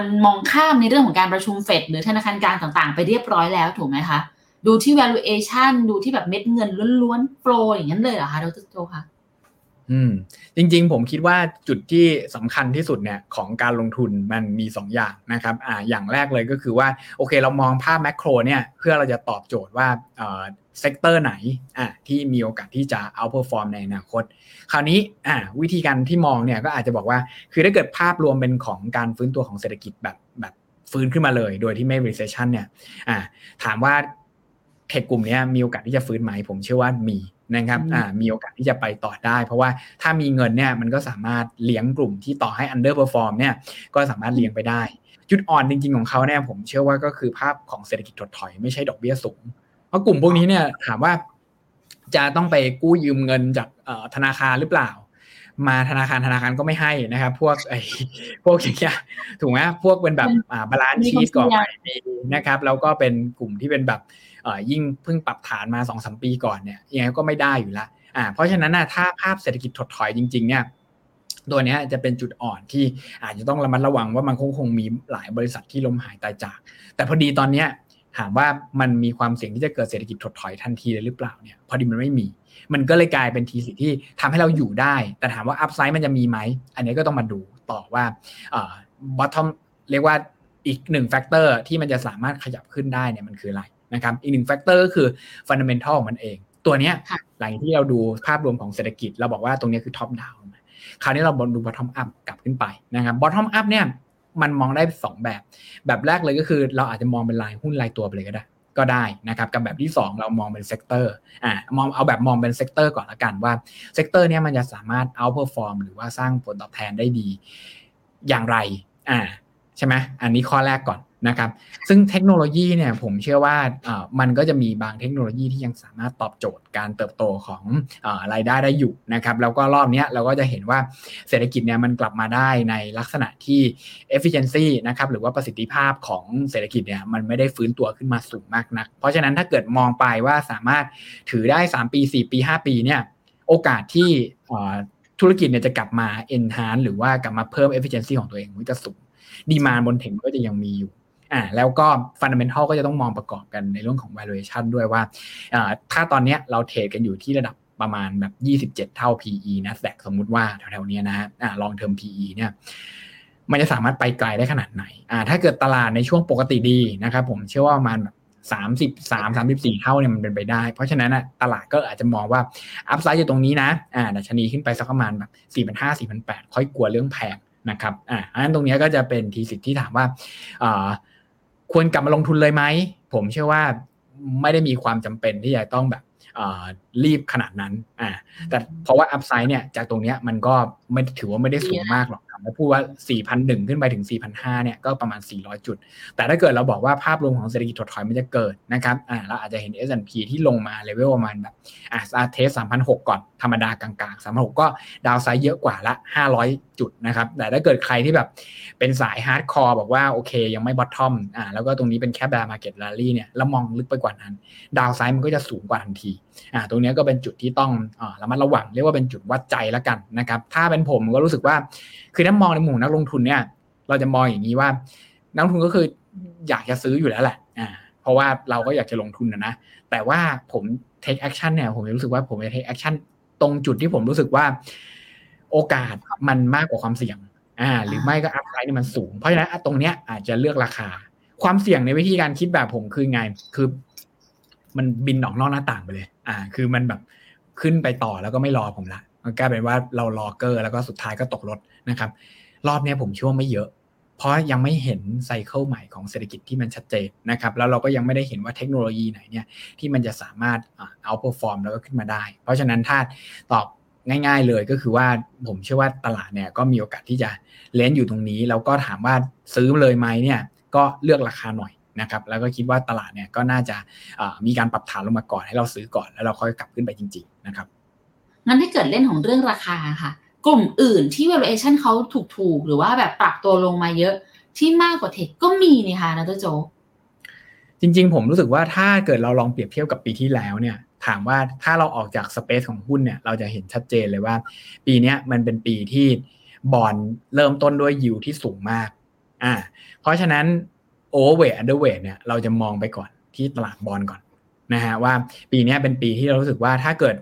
นมองข้ามในเรื่องของการประชุมเฟดหรือธนาคารกลางต่างๆไปเรียบร้อยแล้วถูกไหมคะดูที่ valuation ดูที่แบบเม็ดเงินล้วนๆโปรอย่างนั้นเลยเหรอคะดร.โตคะจริงๆผมคิดว่าจุดที่สำคัญที่สุดเนี่ยของการลงทุนมันมี2อย่างนะครับอย่างแรกเลยก็คือว่าโอเคเรามองภาพแมคโครเนี่ยเพื่อเราจะตอบโจทย์ว่าเซกเตอร์ไหนที่มีโอกาสที่จะเอาท์เพอร์ฟอร์มในอนาคตคราวนี้วิธีการที่มองเนี่ยก็อาจจะบอกว่าคือถ้าเกิดภาพรวมเป็นของการฟื้นตัวของเศรษฐกิจแบบฟื้นขึ้นมาเลยโดยที่ไม่ recession เนี่ยถามว่าเทคกลุ่มนี้มีโอกาสที่จะฟื้นไหมผมเชื่อว่ามีนะครับมีโอกาสที่จะไปต่อได้เพราะว่าถ้ามีเงินเนี่ยมันก็สามารถเลี้ยงกลุ่มที่ต่อให้ underperform เนี่ยก็สามารถเลี้ยงไปได้จุดอ่อนจริงๆของเขาเนี่ยผมเชื่อว่าก็คือภาพของเศรษฐกิจถดถอยไม่ใช่ดอกเบี้ยสูงเพราะกลุ่มพวกนี้เนี่ยถามว่าจะต้องไปกู้ยืมเงินจากธนาคารหรือเปล่ามาธนาคารก็ไม่ให้นะครับพวกอย่างเงี้ยถูกไหมพวกเป็นแบบบาลานซ์ชีทก่อนนะครับแล้วก็เป็นกลุ่มที่เป็นแบบยิ่งเพิ่งปรับฐานมา 2-3 ปีก่อนเนี่ยยังไงก็ไม่ได้อยู่ละเพราะฉะนั้นนะถ้าภาพเศรษฐกิจถดถอยจริงๆเนี่ยตัวนี้จะเป็นจุดอ่อนที่อาจจะต้องระมัดระวังว่ามันคงมีหลายบริษัทที่ล้มหายตายจากแต่พอดีตอนเนี้ยถามว่ามันมีความเสี่ยงที่จะเกิดเศรษฐกิจถดถอยทันทีเลยหรือเปล่าเนี่ยพอดีมันไม่มีมันก็เลยกลายเป็นทีสิที่ทำให้เราอยู่ได้แต่ถามว่าอัพไซด์มันจะมีไหมอันนี้ก็ต้องมาดูต่อว่าบอททอมเรียกว่าอีก1แฟกเตอร์ที่มันจะสามารถขยับขึ้นได้เนี่ยมันคืออะไรนะครับอีก1แฟกเตอร์ก็คือฟันดาเมนทัลของมันเองตัวเนี้ยหลังที่เราดูภาพรวมของเศรษฐกิจเราบอกว่าตรงนี้คือท็อปดาวน์คราวนี้เราดูบอททอมอัพกลับขึ้นไปนะครับบอททอมอัพเนี่ยมันมองได้2แบบแรกเลยก็คือเราอาจจะมองเป็นรายหุ้นรายตัวไปเลยก็ได้นะครับกับแบบที่2เรามองเป็นเซกเตอร์มองเอาแบบมองเป็นเซกเตอร์ก่อนละกันว่าเซกเตอร์เนี้ยมันจะสามารถเอาท์เพอร์ฟอร์มหรือว่าสร้างผลตอบแทนได้ดีอย่างไรใช่ไหมอันนี้ข้อแรกก่อนนะครับซึ่งเทคโนโลยีเนี่ยผมเชื่อว่ามันก็จะมีบางเทคโนโลยีที่ยังสามารถตอบโจทย์การเติบโตของรายได้ได้อยู่นะครับแล้วก็รอบนี้เราก็จะเห็นว่าเศรษฐกิจเนี่ยมันกลับมาได้ในลักษณะที่ efficiency นะครับหรือว่าประสิทธิภาพของเศรษฐกิจเนี่ยมันไม่ได้ฟื้นตัวขึ้นมาสูงมากนักเพราะฉะนั้นถ้าเกิดมองไปว่าสามารถถือได้3ปี4ปี5ปีเนี่ยโอกาสที่ธุรกิจเนี่ยจะกลับมา enhance หรือว่ากลับมาเพิ่ม efficiency ของตัวเองมันจะสูง demand บนเทคก็จะยังมีอยู่แล้วก็ fundamental ก็จะต้องมองประกอบกันในเรื่องของ valuation ด้วยว่าถ้าตอนนี้เราเทรดกันอยู่ที่ระดับประมาณแบบ27เท่า PE NASDAQ สมมุติว่าแถวๆนี้นะฮะlong term PE เนี่ยมันจะสามารถไปไกลได้ขนาดไหนถ้าเกิดตลาดในช่วงปกติดีนะครับผมเชื่อว่ามันแบบ33 34เท่าเนี่ยมันเป็นไปได้เพราะฉะนั้นน่ะตลาดก็อาจจะมองว่า upside อยู่ตรงนี้นะดัชนีขึ้นไปสักประมาณแบบ 4,500 4,800 ค่อยกลัวเรื่องแพงนะครับงั้นตรงนี้ก็จะเป็นทีสิทธิ์ที่ถามว่าควรกลับมาลงทุนเลยไหมผมเชื่อว่าไม่ได้มีความจำเป็นที่จะต้องแบบรีบขนาดนั้นแต่เพราะว่าอัพไซด์เนี่ยจากตรงเนี้ยมันก็ไม่ถือว่าไม่ได้สูงมากหรอกถามว่าพูดว่า 4,100 ขึ้นไปถึง 4,500 เนี่ยก็ประมาณ400จุดแต่ถ้าเกิดเราบอกว่าภาพรวมของเศรษฐกิจถดถอยมันจะเกิดนะครับเราอาจจะเห็น S&P ที่ลงมาเลเวลประมาณแบบเทส 3,600 ก่อนธรรมดากลางๆ 3,600 ก็ดาวไซด์เยอะกว่าละ500จุดนะครับแต่ถ้าเกิดใครที่แบบเป็นสายฮาร์ดคอร์บอกว่าโอเคยังไม่บอททอมแล้วก็ตรงนี้เป็นแค่แบร์มาร์เก็ตแรลลี่เนี่ยแล้วมองลึกไปกว่านั้นดาวไซด์มันก็จะสูงกว่าทันที ตรงนี้ก็เป็นจุดที่ต้องระมัดระวังเรียกว่าเป็นจุดวัดใจละกันนะครับถ้าเป็นผมก็รู้สึกว่าคือถ้ามองในมุมนักลงทุนเนี่ยเราจะมองอย่างนี้ว่านักลงทุนก็คืออยากจะซื้ออยู่แล้วแหละเพราะว่าเราก็อยากจะลงทุนนะแต่ว่าผมเทคแอคชั่นเนี่ยผมรู้สึกว่าผมจะเทคแอคชั่นตรงจุดที่ผมรู้สึกว่าโอกาสมันมากกว่าความเสี่ยงหรือไม่ก็อัพไซด์นี่มันสูงเพราะฉะนั้นตรงเนี้ยอาจจะเลือกราคาความเสี่ยงในวิธีการคิดแบบผมคือไงคือมันบินออกนอกหน้าต่างไปเลยคือมันแบบขึ้นไปต่อแล้วก็ไม่รอผมละมันกลายเป็นว่าเรารอเกอร์แล้วก็สุดท้ายก็ตกรถนะครับรอบนี้ผมเชื่อว่าไม่เยอะเพราะยังไม่เห็นไซเคิลใหม่ของเศรษฐกิจที่มันชัดเจนนะครับแล้วเราก็ยังไม่ได้เห็นว่าเทคโนโลยีไหนเนี่ยที่มันจะสามารถเอาท์เพอร์ฟอร์มแล้วก็ขึ้นมาได้เพราะฉะนั้นถ้าตอบง่ายๆเลยก็คือว่าผมเชื่อว่าตลาดเนี่ยก็มีโอกาสที่จะเลนส์อยู่ตรงนี้แล้วก็ถามว่าซื้อเลยไหมเนี่ยก็เลือกราคาหน่อยนะครับแล้วก็คิดว่าตลาดเนี่ยก็น่าจะมีการปรับฐานลงมาก่อนให้เราซื้อก่อนแล้วเราค่อยกลับขึ้นไปจริงๆนะครับงั้นถ้าเกิดเล่นของเรื่องราคาค่ะกลุ่มอื่นที่ valuation เขาถูกๆหรือว่าแบบปรับตัวลงมาเยอะที่มากกว่าเทคก็มีนะคะนะโจจริงๆผมรู้สึกว่าถ้าเกิดเราลองเปรียบเทียบกับปีที่แล้วเนี่ยถามว่าถ้าเราออกจากสเปซของหุ้นเนี่ยเราจะเห็นชัดเจนเลยว่าปีนี้มันเป็นปีที่บอนด์เริ่มต้นด้วยยิวที่สูงมากเพราะฉะนั้น overweight underweight เนี่ยเราจะมองไปก่อนที่ตลาดบอนด์ก่อนนะฮะว่าปีนี้เป็นปีที่เรารู้สึกว่าถ้าเกิด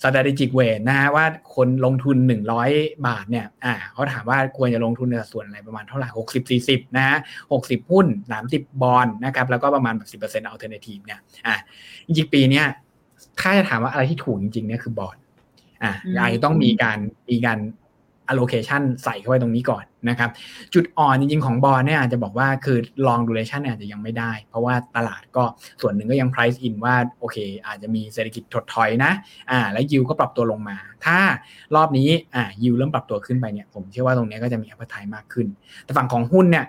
strategic weight นะฮะว่าคนลงทุน100บาทเนี่ยเขาถามว่าควรจะลงทุนในส่วนอะไรประมาณเท่าไหร่60 40นะฮะ60หุ้น30บอนด์นะครับแล้วก็ประมาณแบบ 10% alternative เนี่ยจริงๆปีนี้ถ้าจะถามว่าอะไรที่ถูกจริงๆเนี่ยคือบอนด์อาจจะต้องมีการallocation ใส่เข้าไปตรงนี้ก่อนนะครับจุดอ่อนจริงๆของบอนด์เนี่ยอาจจะบอกว่าคือ long duration เนี่ยอาจจะยังไม่ได้เพราะว่าตลาดก็ส่วนหนึ่งก็ยัง price in ว่าโอเคอาจจะมีเศรษฐกิจถดถอยนะแล้ว yield ก็ปรับตัวลงมาถ้ารอบนี้yield เริ่มปรับตัวขึ้นไปเนี่ยผมเชื่อว่าตรงนี้ก็จะมี appetite มากขึ้นแต่ฝั่งของหุ้นเนี่ย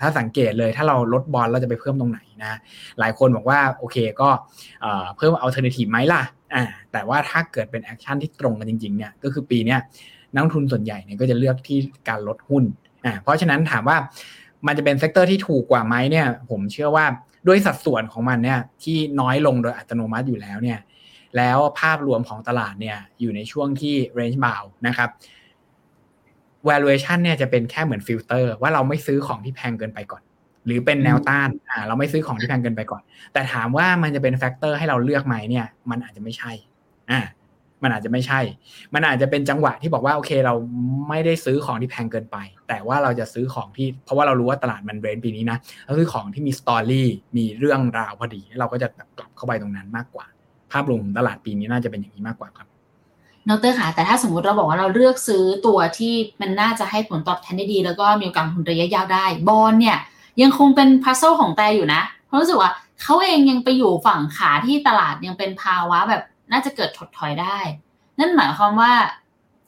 ถ้าสังเกตเลยถ้าเราลดบอนด์เราจะไปเพิ่มตรงไหนนะหลายคนบอกว่าโอเคก็เพิ่ม alternative ไหมล่ะแต่ว่าถ้าเกิดเป็น action ที่ตรงกันจริงๆเนี่ยก็คือปีเนี้ยนักลงทุนส่วนใหญ่เนี่ยก็จะเลือกที่การลดหุ้นเพราะฉะนั้นถามว่ามันจะเป็นเซกเตอร์ที่ถูกกว่าไหมเนี่ยผมเชื่อว่าด้วยสัดส่วนของมันเนี่ยที่น้อยลงโดยอัตโนมัติอยู่แล้วเนี่ยแล้วภาพรวมของตลาดเนี่ยอยู่ในช่วงที่ range bound นะครับ valuation เนี่ยจะเป็นแค่เหมือนฟิลเตอร์ว่าเราไม่ซื้อของที่แพงเกินไปก่อนหรือเป็นแนวต้านเราไม่ซื้อของที่แพงเกินไปก่อนแต่ถามว่ามันจะเป็นแฟกเตอร์ให้เราเลือกไหมเนี่ยมันอาจจะไม่ใช่มันอาจจะไม่ใช่มันอาจจะเป็นจังหวะที่บอกว่าโอเคเราไม่ได้ซื้อของที่แพงเกินไปแต่ว่าเราจะซื้อของที่เพราะว่าเรารู้ว่าตลาดมันเรนปีนี้นะเราซื้อของที่มีสตอรี่มีเรื่องราวพอดีเราก็จะกลับเข้าไปตรงนั้นมากกว่าภาพรวมตลาดปีนี้น่าจะเป็นอย่างนี้มากกว่าครับดร.ค่ะแต่ถ้าสมมุติเราบอกว่าเราเลือกซื้อตัวที่มันน่าจะให้ผลตอบแทนได้ดีแล้วก็มีการลงทุนระยะยาวได้บอนด์เนี่ยยังคงเป็นพัซเซิลของแต่อยู่นะเพราะรู้สึกว่าเขาเองยังไปอยู่ฝั่งขาที่ตลาดยังเป็นภาวะแบบน่าจะเกิดถดถอยได้นั่นหมายความว่า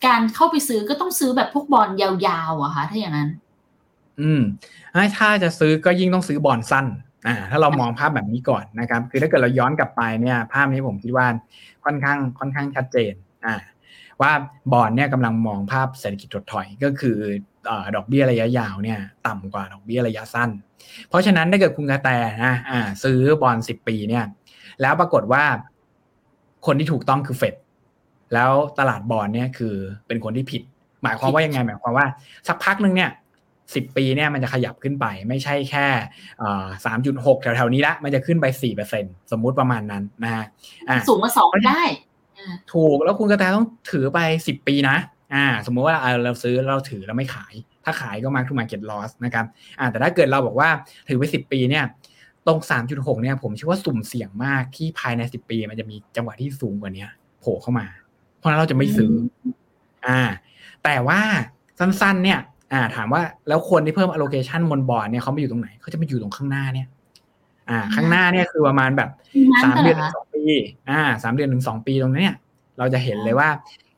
การเข้าไปซื้อก็ต้องซื้อแบบพวกบอนด์ยาวๆอ่ะค่ะถ้าอย่างนั้นถ้าจะซื้อก็ยิ่งต้องซื้อบอนด์สั้นถ้าเรามองภาพแบบนี้ก่อนนะครับคือถ้าเกิดเราย้อนกลับไปเนี่ยภาพนี้ผมคิดว่าค่อนข้างชัดเจนว่าบอนด์เนี่ยกำลังมองภาพเศรษฐกิจถดถอยก็คือดอกเบี้ยระยะยาวเนี่ยต่ำกว่าดอกเบี้ยระยะสั้นเพราะฉะนั้นถ้าเกิดคุณกระแตนะซื้อบอนด์10ปีเนี่ยแล้วปรากฏว่าคนที่ถูกต้องคือเฟดแล้วตลาดบอนด์เนี่ยคือเป็นคนที่ผิดหมายความว่ายังไงหมายความว่าสักพักนึงเนี่ย10ปีเนี่ยมันจะขยับขึ้นไปไม่ใช่แค่ 3.6 แถวๆนี้ละมันจะขึ้นไป 4% สมมุติประมาณนั้นนะฮะสูงกว่า2ก็ได้ถูกแล้วคุณกระแตต้องถือไป10ปีนะสมมุติว่าเราซื้อเราถือแล้วไม่ขายถ้าขายก็ mark to market loss นะครับแต่ถ้าเกิดเราบอกว่าถือไป10ปีเนี่ยตรง 3.6 เนี่ยผมเชื่อว่าสุ่มเสี่ยงมากที่ภายใน10ปีมันจะมีจังหวะที่สูงกว่านี้โผล่เข้ามาเพราะฉะนั้นเราจะไม่ซื้อแต่ว่าสั้นๆเนี่ยถามว่าแล้วคนที่เพิ่ม allocation บนบอร์ดเนี่ยเขาไปอยู่ตรงไหนเขาจะไปอยู่ตรงข้างหน้าเนี่ยข้างหน้าเนี่ยคือประมาณแบบ3เดือนถึง2ปี3เดือนถึง2ปีตรงนั้นเนี่ยเราจะเห็นเลยว่า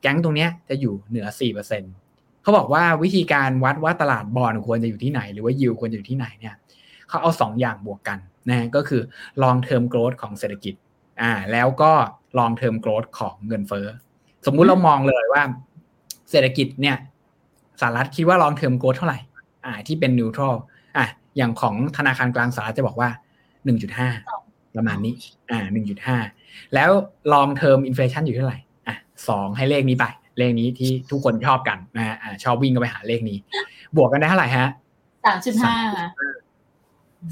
แก๊งตรงเนี้ยจะอยู่เหนือ 4% เขาบอกว่าวิธีการวัดว่าตลาดบอร์ดควรจะอยู่ที่ไหนหรือว่า yield ควรจะอยู่ที่ไหนเนี่ยเขาเอา2อย่างบวกกันนะก็คือ long term growth ของเศรษฐกิจแล้วก็ long term growth ของเงินเฟ้อสมมุติเรามองเลยว่าเศรษฐกิจเนี่ยสหรัฐคิดว่า long term growth เท่าไหร่ที่เป็น neutral อย่างของธนาคารกลางสหรัฐจะบอกว่า 1.5 ประมาณนี้1.5 แล้ว long term inflation อยู่เท่าไหร่2ให้เลขนี้ไปเลขนี้ที่ทุกคนชอบกันนะฮะชอบวิ่งกันไปหาเลขนี้บวกกันได้เท่าไหร่ฮะ 3.5 ค่ะ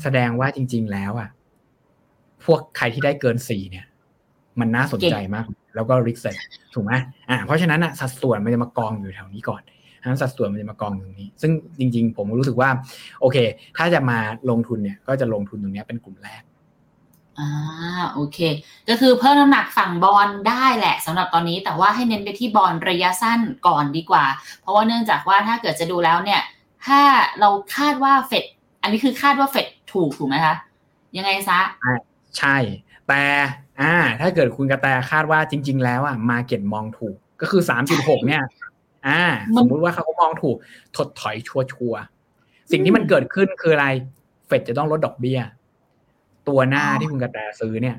แสดงว่าจริงๆแล้วอ่ะพวกใครที่ได้เกิน4เนี่ยมันน่าสนใจมากแล้วก็ริสก์ถูกไหมเพราะฉะนั้นอ่ะสัดส่วนมันจะมากองอยู่แถวนี้ก่อนนะสัดส่วนมันจะมากองตรงนี้ซึ่งจริงๆผมรู้สึกว่าโอเคถ้าจะมาลงทุนเนี่ยก็จะลงทุนตรงนี้เป็นกลุ่มแรกโอเคก็คือเพิ่มน้ำหนักฝั่งบอนด์ได้แหละสำหรับตอนนี้แต่ว่าให้เน้นไปที่บอนด์ระยะสั้นก่อนดีกว่าเพราะว่าเนื่องจากว่าถ้าเกิดจะดูแล้วเนี่ยถ้าเราคาดว่าเฟดอันนี้คือคาดว่าเฟดถูกไหมคะยังไงซะใช่แต่ถ้าเกิดคุณกระแตคาดว่าจริงๆแล้วอ่ะมาร์เก็ตมองถูกก็คือ 3.6 เนี่ยสมมุติว่าเขามองถูกถดถอยชัวร์ๆสิ่งที่มันเกิดขึ้นคืออะไรเฟดจะต้องลดดอกเบี้ยตัวหน้าที่คุณกระแตซื้อเนี่ย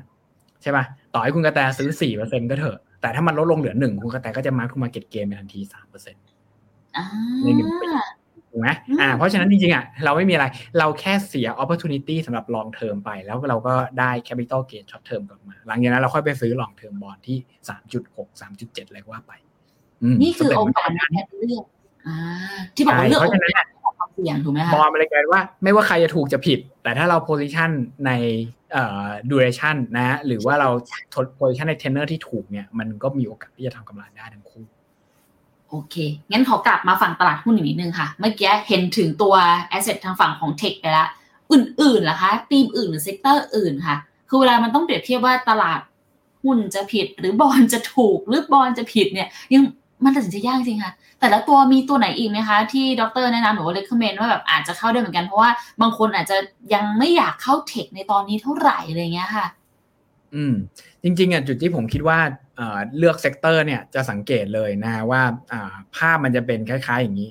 ใช่ป่ะต่อให้คุณกระแตซื้อ 4% ก็เถอะแต่ถ้ามันลดลงเหลือ1คุณกระแตก็จะมาร์คทูมาร์เก็ตเกนเป็นทันที 3% ใน1ปีถูกไหมเพราะฉะนั้นจริงๆอ่ะเราไม่มีอะไรเราแค่เสีย opportunity สำหรับ long term ไปแล้วเราก็ได้ capital gain short term กลับมาหลังจากนั้นเราค่อยไปซื้อ long term bond ที่ 3.6 3.7 อะไรก็ว่าไปนี่คือโอกาสในการเลือกที่บอกว่าเลือกโอกาสของความเสี่ยงถูกไหมคะบอนด์มันเลยกลายว่าไม่ว่าใครจะถูกจะผิดแต่ถ้าเรา position ในduration นะหรือว่าเรา position ใน tenor ที่ถูกเนี่ยมันก็มีโอกาสที่จะทำกำไรได้ทั้งคู่โอเคงั้นขอกลับมาฝั่งตลาดหุ้นอีกนิดนึงค่ะเมื่อกี้เห็นถึงตัว asset ทางฝั่งของ tech ไปแล้วอื่นๆล่ะคะธีมอื่นหรือเซกเตอร์อื่นค่ะคือเวลามันต้องเปรียบเทียบว่าตลาดหุ้นจะผิดหรือบอนด์จะถูกหรือบอนด์จะผิดเนี่ยยังมันตัดสินใจยากจริงค่ะแต่ละตัวมีตัวไหนอีกไหมคะที่ดร.แนะนำหรือว่า recommend ว่าแบบอาจจะเข้าได้เหมือนกันเพราะว่าบางคนอาจจะยังไม่อยากเข้า tech ในตอนนี้เท่าไหร่อะไรเงี้ยค่ะจริงๆอ่ะจุดที่ผมคิดว่าเลือกเซกเตอร์เนี่ยจะสังเกตเลยนะว่าภาพมันจะเป็นคล้ายๆอย่างนี้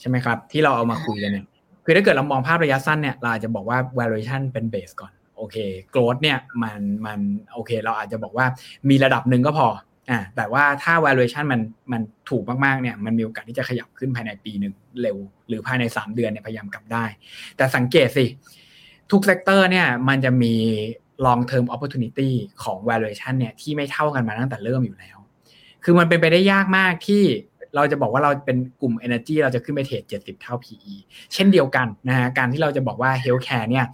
ใช่ไหมครับที่เราเอามาคุยกันเนี่ยคือถ้าเกิดเรามองภาพระยะสั้นเนี่ยเราอาจจะบอกว่า valuation เป็น base ก่อนโอเค growth เนี่ยมันโอเคเราอาจจะบอกว่ามีระดับหนึ่งก็พอแต่ว่าถ้า valuation มันถูกมากๆเนี่ยมันมีโอกาสที่จะขยับขึ้นภายในปีนึงเร็วหรือภายใน3เดือนเนี่ยพยายามกลับได้แต่สังเกตสิทุกเซกเตอร์เนี่ยมันจะมีlong term opportunity ของ valuation เนี่ยที่ไม่เท่ากันมาตั้งแต่เริ่มอยู่แล้วคือมันเป็นไปได้ยากมากที่เราจะบอกว่าเราเป็นกลุ่ม energy เราจะขึ้นไปเทรด70 เท่า PE เช่นเดียวกันนะฮะการที่เราจะบอกว่า healthcare เนี่ย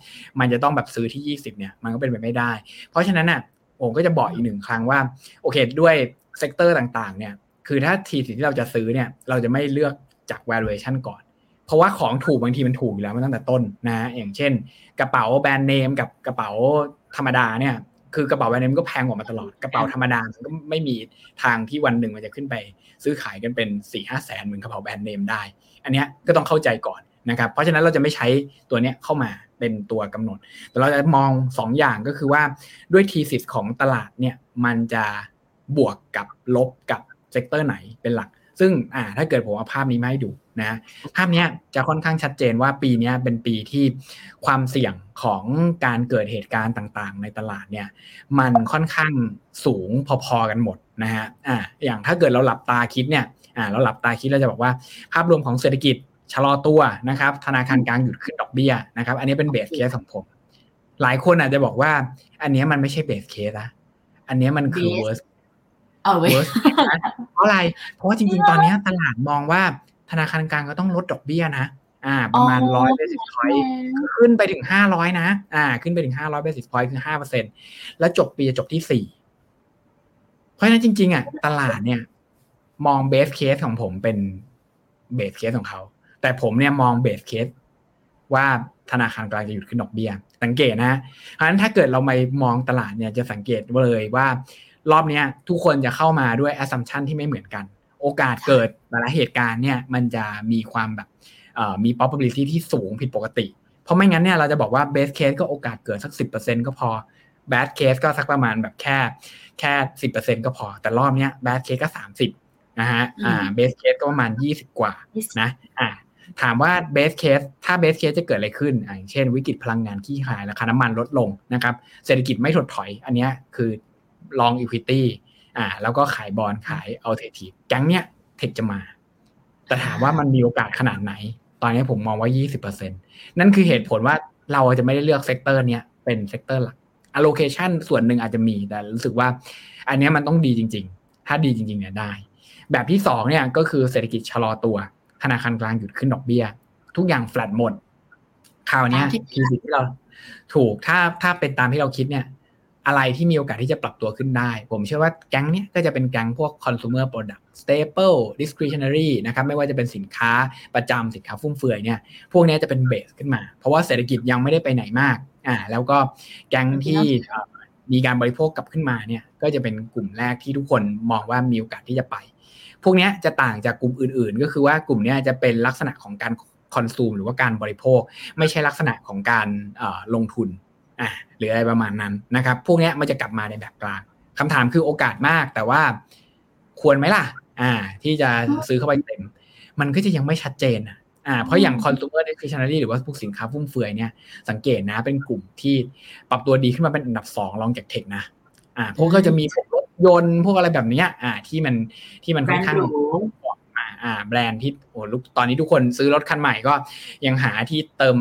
มันจะต้องแบบซื้อที่20เนี่ยมันก็เป็นไปไม่ได้เพราะฉะนั้นน่ะผมก็จะบอกอีก1ครั้งว่าโอเคด้วยเซกเตอร์ต่างๆเนี่ยคือถ้าทีสิ่งที่เราจะซื้อเนี่ยเราจะไม่เลือกจาก valuation ก่อนเพราะว่าของถูกบางทีมันถูกอยู่แล้วมาตั้งแต่ต้นนะอย่างเช่นกระเป๋าแบรนด์เนมกับกระเป๋าธรรมดาเนี่ยคือกระเป๋าแบรนด์เนมก็แพงกว่ามาตลอดกระเป๋าธรรมดามันก็ไม่มีทางที่วันหนึ่งมันจะขึ้นไปซื้อขายกันเป็น 4-5 แสนเหมือนกระเป๋าแบรนด์เนมได้อันเนี้ยก็ต้องเข้าใจก่อนนะครับเพราะฉะนั้นเราจะไม่ใช้ตัวเนี้ยเข้ามาเป็นตัวกำหนดแต่เราจะมอง2 อย่างก็คือว่าด้วยทีสิสของตลาดเนี่ยมันจะบวกกับลบกับเซกเตอร์ไหนเป็นหลักซึ่งถ้าเกิดผมเอาภาพนี้มาให้ดูนะภาพนี้จะค่อนข้างชัดเจนว่าปีนี้เป็นปีที่ความเสี่ยงของการเกิดเหตุการณ์ต่างๆในตลาดเนี่ยมันค่อนข้างสูงพอๆกันหมดนะฮะอย่างถ้าเกิดเราหลับตาคิดเนี่ยเราหลับตาคิดเราจะบอกว่าภาพรวมของเศรษฐกิจชะลอตัวนะครับธนาคารกลางหยุดขึ้นดอกเบี้ยนะครับอันนี้เป็นเบสเคสของผมหลายคนอาจจะบอกว่าอันนี้มันไม่ใช่เบสเคสนะอันนี้มันคือ worstเพราะอะไรเพราะว่าจริงๆตอนนี้ตลาดมองว่าธนาคารกลางก็ต้องลดดอกเบี้ยนะประมาณ100 basis point ขึ้นไปถึง500นะขึ้นไปถึง500 basis point คือ 5% แล้วจบปีจะจบที่4เพราะฉะนั้นจริงๆอ่ะตลาดเนี่ยมอง base case ของผมเป็น base case ของเขาแต่ผมเนี่ยมอง base case ว่าธนาคารกลางจะหยุดขึ้นดอกเบี้ยสังเกตนะเพราะฉะนั้นถ้าเกิดเราไปมองตลาดเนี่ยจะสังเกตเลยว่ารอบนี้ทุกคนจะเข้ามาด้วย assumption ที่ไม่เหมือนกันโอกาสเกิดแต่ละเหตุการณ์เนี่ยมันจะมีความแบบมี probability ที่สูงผิดปกติเพราะไม่งั้นเนี่ยเราจะบอกว่า best case ก็โอกาสเกิดสัก 10% ก็พอ bad case ก็สักประมาณแบบแค่ 10% ก็พอแต่รอบเนี้ย bad case ก็30นะฮะbest case ก็ประมาณ20กว่านะถามว่า best case ถ้า best case จะเกิดอะไรขึ้นอย่างเช่นวิกฤตพลังงานขี้คายราคาน้ำมันลดลงนะครับเศรษฐกิจไม่ถดถอยอันเนี้ยคือlong equity แล้วก็ขายบอนด์ขาย alternative แก๊งเนี้ยเทคจะมาแต่ถามว่ามันมีโอกาสขนาดไหนตอนนี้ผมมองว่า 20% นั่นคือเหตุผลว่าเราจะไม่ได้เลือกเซกเตอร์เนี้ย เป็นเซกเตอร์หลัก allocation ส่วนหนึ่งอาจจะมีแต่รู้สึกว่าอันนี้มันต้องดีจริงๆถ้าดีจริงๆเนี่ยได้แบบที่2เนี่ยก็คือเศรษฐกิจชะลอตัวธนาคารกลางหยุดขึ้นดอกเบี้ยทุกอย่างแฟลตหมดคราวนี้ทีสิที่เราถูกถ้าเป็นตามที่เราคิดเนี่ยอะไรที่มีโอกาสที่จะปรับตัวขึ้นได้ผมเชื่อว่าแก๊งเนี้ยก็จะเป็นแก๊งพวก consumer product staple discretionary นะครับไม่ว่าจะเป็นสินค้าประจำสินค้าฟุ่มเฟือยเนี่ยพวกนี้จะเป็นเบสขึ้นมาเพราะว่าเศรษฐกิจยังไม่ได้ไปไหนมากแล้วก็แก๊งที่มีการบริโภคกลับขึ้นมาเนี่ยก็จะเป็นกลุ่มแรกที่ทุกคนมองว่ามีโอกาสที่จะไปพวกนี้จะต่างจากกลุ่มอื่นๆก็คือว่ากลุ่มนี้จะเป็นลักษณะของการคอนซูมหรือว่าการบริโภคไม่ใช่ลักษณะของการลงทุนหรืออะไรประมาณนั้นนะครับพวกนี้มันจะกลับมาในแบบกลางคำถามคือโอกาสมากแต่ว่าควรไหมล่ะที่จะซื้อเข้าไปเต็มมันก็จะยังไม่ชัดเจนเพราะอย่าง consumer discretionary หรือว่าพวกสินค้าฟุ่มเฟือยเนี่ยสังเกตนะเป็นกลุ่มที่ปรับตัวดีขึ้นมาเป็นอันดับ2รองจากเทคนะพวกก็จะมีพวกรถยนต์พวกอะไรแบบนี้ที่มันค่อนข้างแบรนด์ที่โอ้ลูกตอนนี้ทุกคนซื้อรถคันใหม่ก็ยังหาที่เติม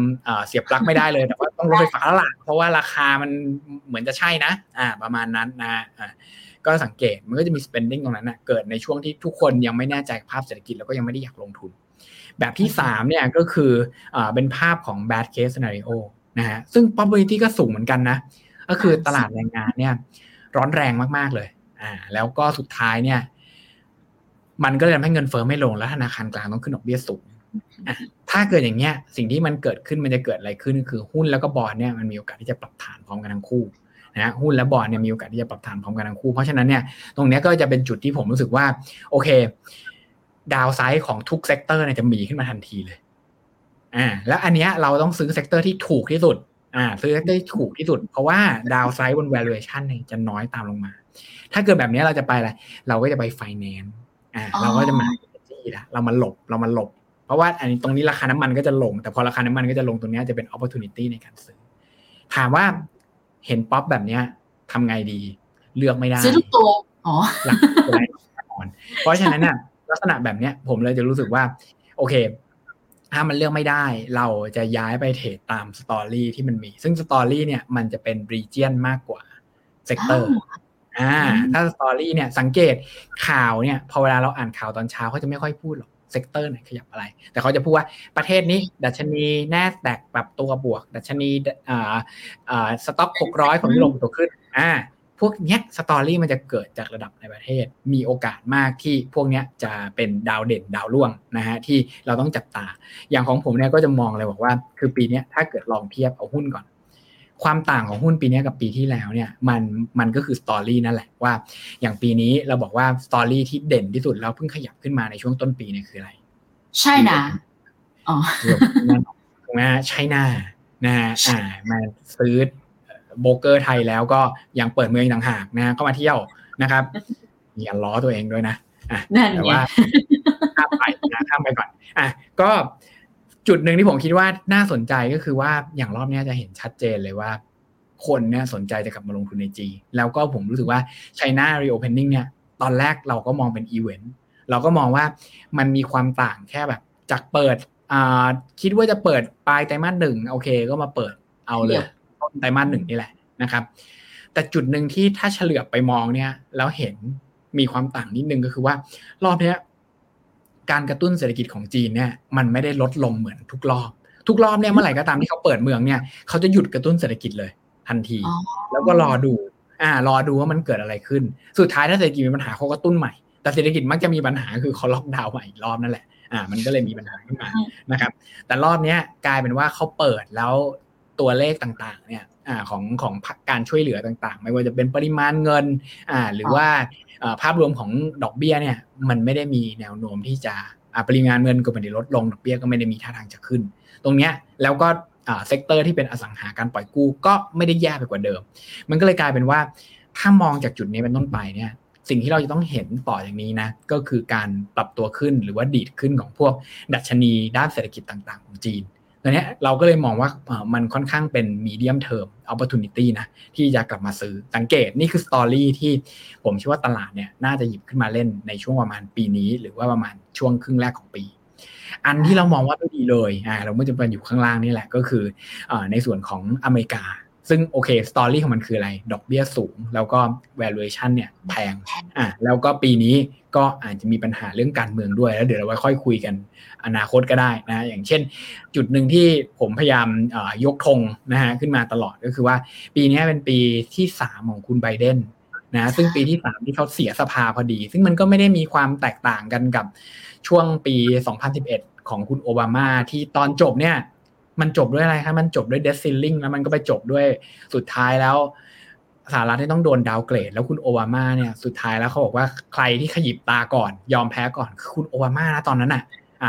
เสียบปลั๊กไม่ได้เลยแต่ว่าต้องรถไฟฟ้าแล้วล่ะเพราะว่าราคามันเหมือนจะใช่นะประมาณนั้นนะก็สังเกตมันก็จะมี spending ตรงนั้นนะเกิดในช่วงที่ทุกคนยังไม่แน่ใจภาพเศรษฐกิจแล้วก็ยังไม่ได้อยากลงทุนแบบที่3เนี่ยก็คือเป็นภาพของ bad case scenario นะฮะซึ่ง probability ก็สูงเหมือนกันนะก็คือตลาดแรงงานเนี่ยร้อนแรงมากๆเลยแล้วก็สุดท้ายเนี่ยมันก็เลยทำให้เงินเฟ้อไม่ลงแล้วธนาคารกลางต้องขึ้นดอกเบี้ยสูงถ้าเกิดอย่างเงี้ยสิ่งที่มันเกิดขึ้นมันจะเกิดอะไรขึ้นคือหุ้นแล้วก็บอนด์เนี่ยมันมีโอกาสที่จะปรับฐานพร้อมกันทั้งคู่นะหุ้นและบอนด์เนี่ยมีโอกาสที่จะปรับฐานพร้อมกันทั้งคู่เพราะฉะนั้นเนี่ยตรงเนี้ยก็จะเป็นจุดที่ผมรู้สึกว่าโอเคดาวไซด์ของทุกเซกเตอร์เนี่ยจะมีขึ้นมาทันทีเลยแล้วอันเนี้ยเราต้องซื้อเซกเตอร์ที่ถูกที่สุดซื้อเซกเตอร์ที่ถูกที่สุดเพราะว่าดาวไซด์บน valuation เนี่ยจะน้อยตามลงมาถ้าเกิดแบบเนี้ยเราจะไปอะไรเราก็จะไป financeเราก็จะมาจี้ละเรามาหลบเพราะว่าอันนี้ตรงนี้ราคาน้ำมันก็จะลงแต่พอราคาน้ำมันก็จะลงตรงนี้จะเป็น opportunity ในการซื้อถามว่าเห็นป๊อปแบบนี้ทำไงดีเลือกไม่ได้ซื้อทุกตัวหลักตัวเพราะฉะนั้นเนี่ยลักษณะแบบนี้ผมเลยจะรู้สึกว่าโอเคถ้ามันเลือกไม่ได้เราจะย้ายไปเทรดตามสตอรี่ที่มันมีซึ่งสตอรี่เนี่ยมันจะเป็น region มากกว่า sectorถ้าสตอรี่เนี่ยสังเกตข่าวเนี่ยพอเวลาเราอ่านข่าวตอนเช้าเขาจะไม่ค่อยพูดหรอกเซกเตอร์ไหนขยับอะไรแต่เขาจะพูดว่าประเทศนี้ดัชนี NASDAQ ปรับตัวบวกดัชนีสต็อก600ของยุโรปตัวขึ้นพวกเนี้ยสตอรี่มันจะเกิดจากระดับในประเทศมีโอกาสมากที่พวกเนี้ยจะเป็นดาวเด่นดาวร่วงนะฮะที่เราต้องจับตาอย่างของผมเนี่ยก็จะมองเลยบอกว่าคือปีนี้ถ้าเกิดลองเทียบเอาหุ้นก่อนความต่างของหุ้นปีนี้กับปีที่แล้วเนี่ยมันก็คือสตอรี่นั่นแหละว่าอย่างปีนี้เราบอกว่าสตอรี่ที่เด่นที่สุดแล้วเพิ่งขยับขึ้นมาในช่วงต้นปีเนี่ยคืออะไรใช่นะถูกไหมใช่นะนะมาซื้อโบรกเกอร์ไทยแล้วก็ยังเปิดเมืองต่างหากนะเข้ามาเที่ยวนะครับอย่าล้อตัวเองด้วยนะแต่ว่าข้ามไปก่อนก็จุดหนึ่งที่ผมคิดว่าน่าสนใจก็คือว่าอย่างรอบนี้จะเห็นชัดเจนเลยว่าคนเนี่ยสนใจจะกลับมาลงทุนในจีนแล้วก็ผมรู้สึกว่า China Reopening เนี่ยตอนแรกเราก็มองเป็นอีเวนต์เราก็มองว่ามันมีความต่างแค่แบบจากเปิดคิดว่าจะเปิดปลายไตรมาส1โอเคก็มาเปิดเอาเลยต้นไตรมาส1นี่แหละนะครับแต่จุดนึงที่ถ้าเฉลือบไปมองเนี่ยแล้วเห็นมีความต่างนิดนึงก็คือว่ารอบนี้การกระตุ้นเศรษฐกิจของจีนเนี่ยมันไม่ได้ลดลงเหมือนทุกรอบเนี่ยเมื่อไหร่ก็ตามที่เขาเปิดเมืองเนี่ยเขาจะหยุดกระตุ้นเศรษฐกิจเลยทันทีแล้วก็รอดูว่ามันเกิดอะไรขึ้นสุดท้ายถ้าเศรษฐกิจมีปัญหาเขาก็ตุ้นใหม่แต่เศรษฐกิจมักจะมีปัญหาคือเขาล็อกดาวน์ใหม่อีกรอบนั่นแหละมันก็เลยมีปัญหาขึ้นมานะครับแต่รอบนี้กลายเป็นว่าเขาเปิดแล้วตัวเลขต่างๆเนี่ยของการช่วยเหลือต่างๆไม่ว่าจะเป็นปริมาณเงินหรือว่าภาพรวมของดอกเบี้ยเนี่ยมันไม่ได้มีแนวโน้มที่จะปริมาณเงินก็ไม่ได้ลดลงดอกเบี้ยก็ไม่ได้มีท่าทางจะขึ้นตรงเนี้ยแล้วก็เซกเตอร์ที่เป็นอสังหาการปล่อยกู้ก็ไม่ได้แย่ไปกว่าเดิมมันก็เลยกลายเป็นว่าถ้ามองจากจุดนี้เป็นต้นไปเนี่ยสิ่งที่เราจะต้องเห็นต่ออย่างนี้นะก็คือการปรับตัวขึ้นหรือว่าดีดขึ้นของพวกดัชนีด้านเศรษฐกิจต่างๆของจีนตอนนี้เราก็เลยมองว่ามันค่อนข้างเป็นมีเดียมเทอมออปปอร์ทูนิตี้นะที่จะกลับมาซื้อสังเกตนี่คือสตอรี่ที่ผมเชื่อว่าตลาดเนี่ยน่าจะหยิบขึ้นมาเล่นในช่วงประมาณปีนี้หรือว่าประมาณช่วงครึ่งแรกของปีอันที่เรามองว่าไม่ดีเลยเราไม่จำเป็นอยู่ข้างล่างนี่แหละก็คือในส่วนของอเมริกา ซึ่งโอเคสตอรี่ของมันคืออะไรดอกเบี้ยสูงแล้วก็ valuation เนี่ยแพงแล้วก็ปีนี้ก็อาจจะมีปัญหาเรื่องการเมืองด้วยแล้วเดี๋ยวเราไว้ค่อยคุยกันอนาคตก็ได้นะอย่างเช่นจุดหนึ่งที่ผมพยายามยกธงนะฮะขึ้นมาตลอดก็คือว่าปีนี้เป็นปีที่3ของคุณไบเดนนะซึ่งปีที่3ที่เขาเสียสภาพอดีซึ่งมันก็ไม่ได้มีความแตกต่างกันกับช่วงปี2011ของคุณโอบามาที่ตอนจบเนี่ยมันจบด้วยอะไรครับมันจบด้วย debt ceiling แล้วมันก็ไปจบด้วยสุดท้ายแล้วสหรัฐที่ต้องโดนดาวเกรดแล้วคุณโอบามาเนี่ยสุดท้ายแล้วเขาบอกว่าใครที่ขยิบตาก่อนยอมแพ้ก่อนคือคุณโอบามานะตอนนั้นน่ะ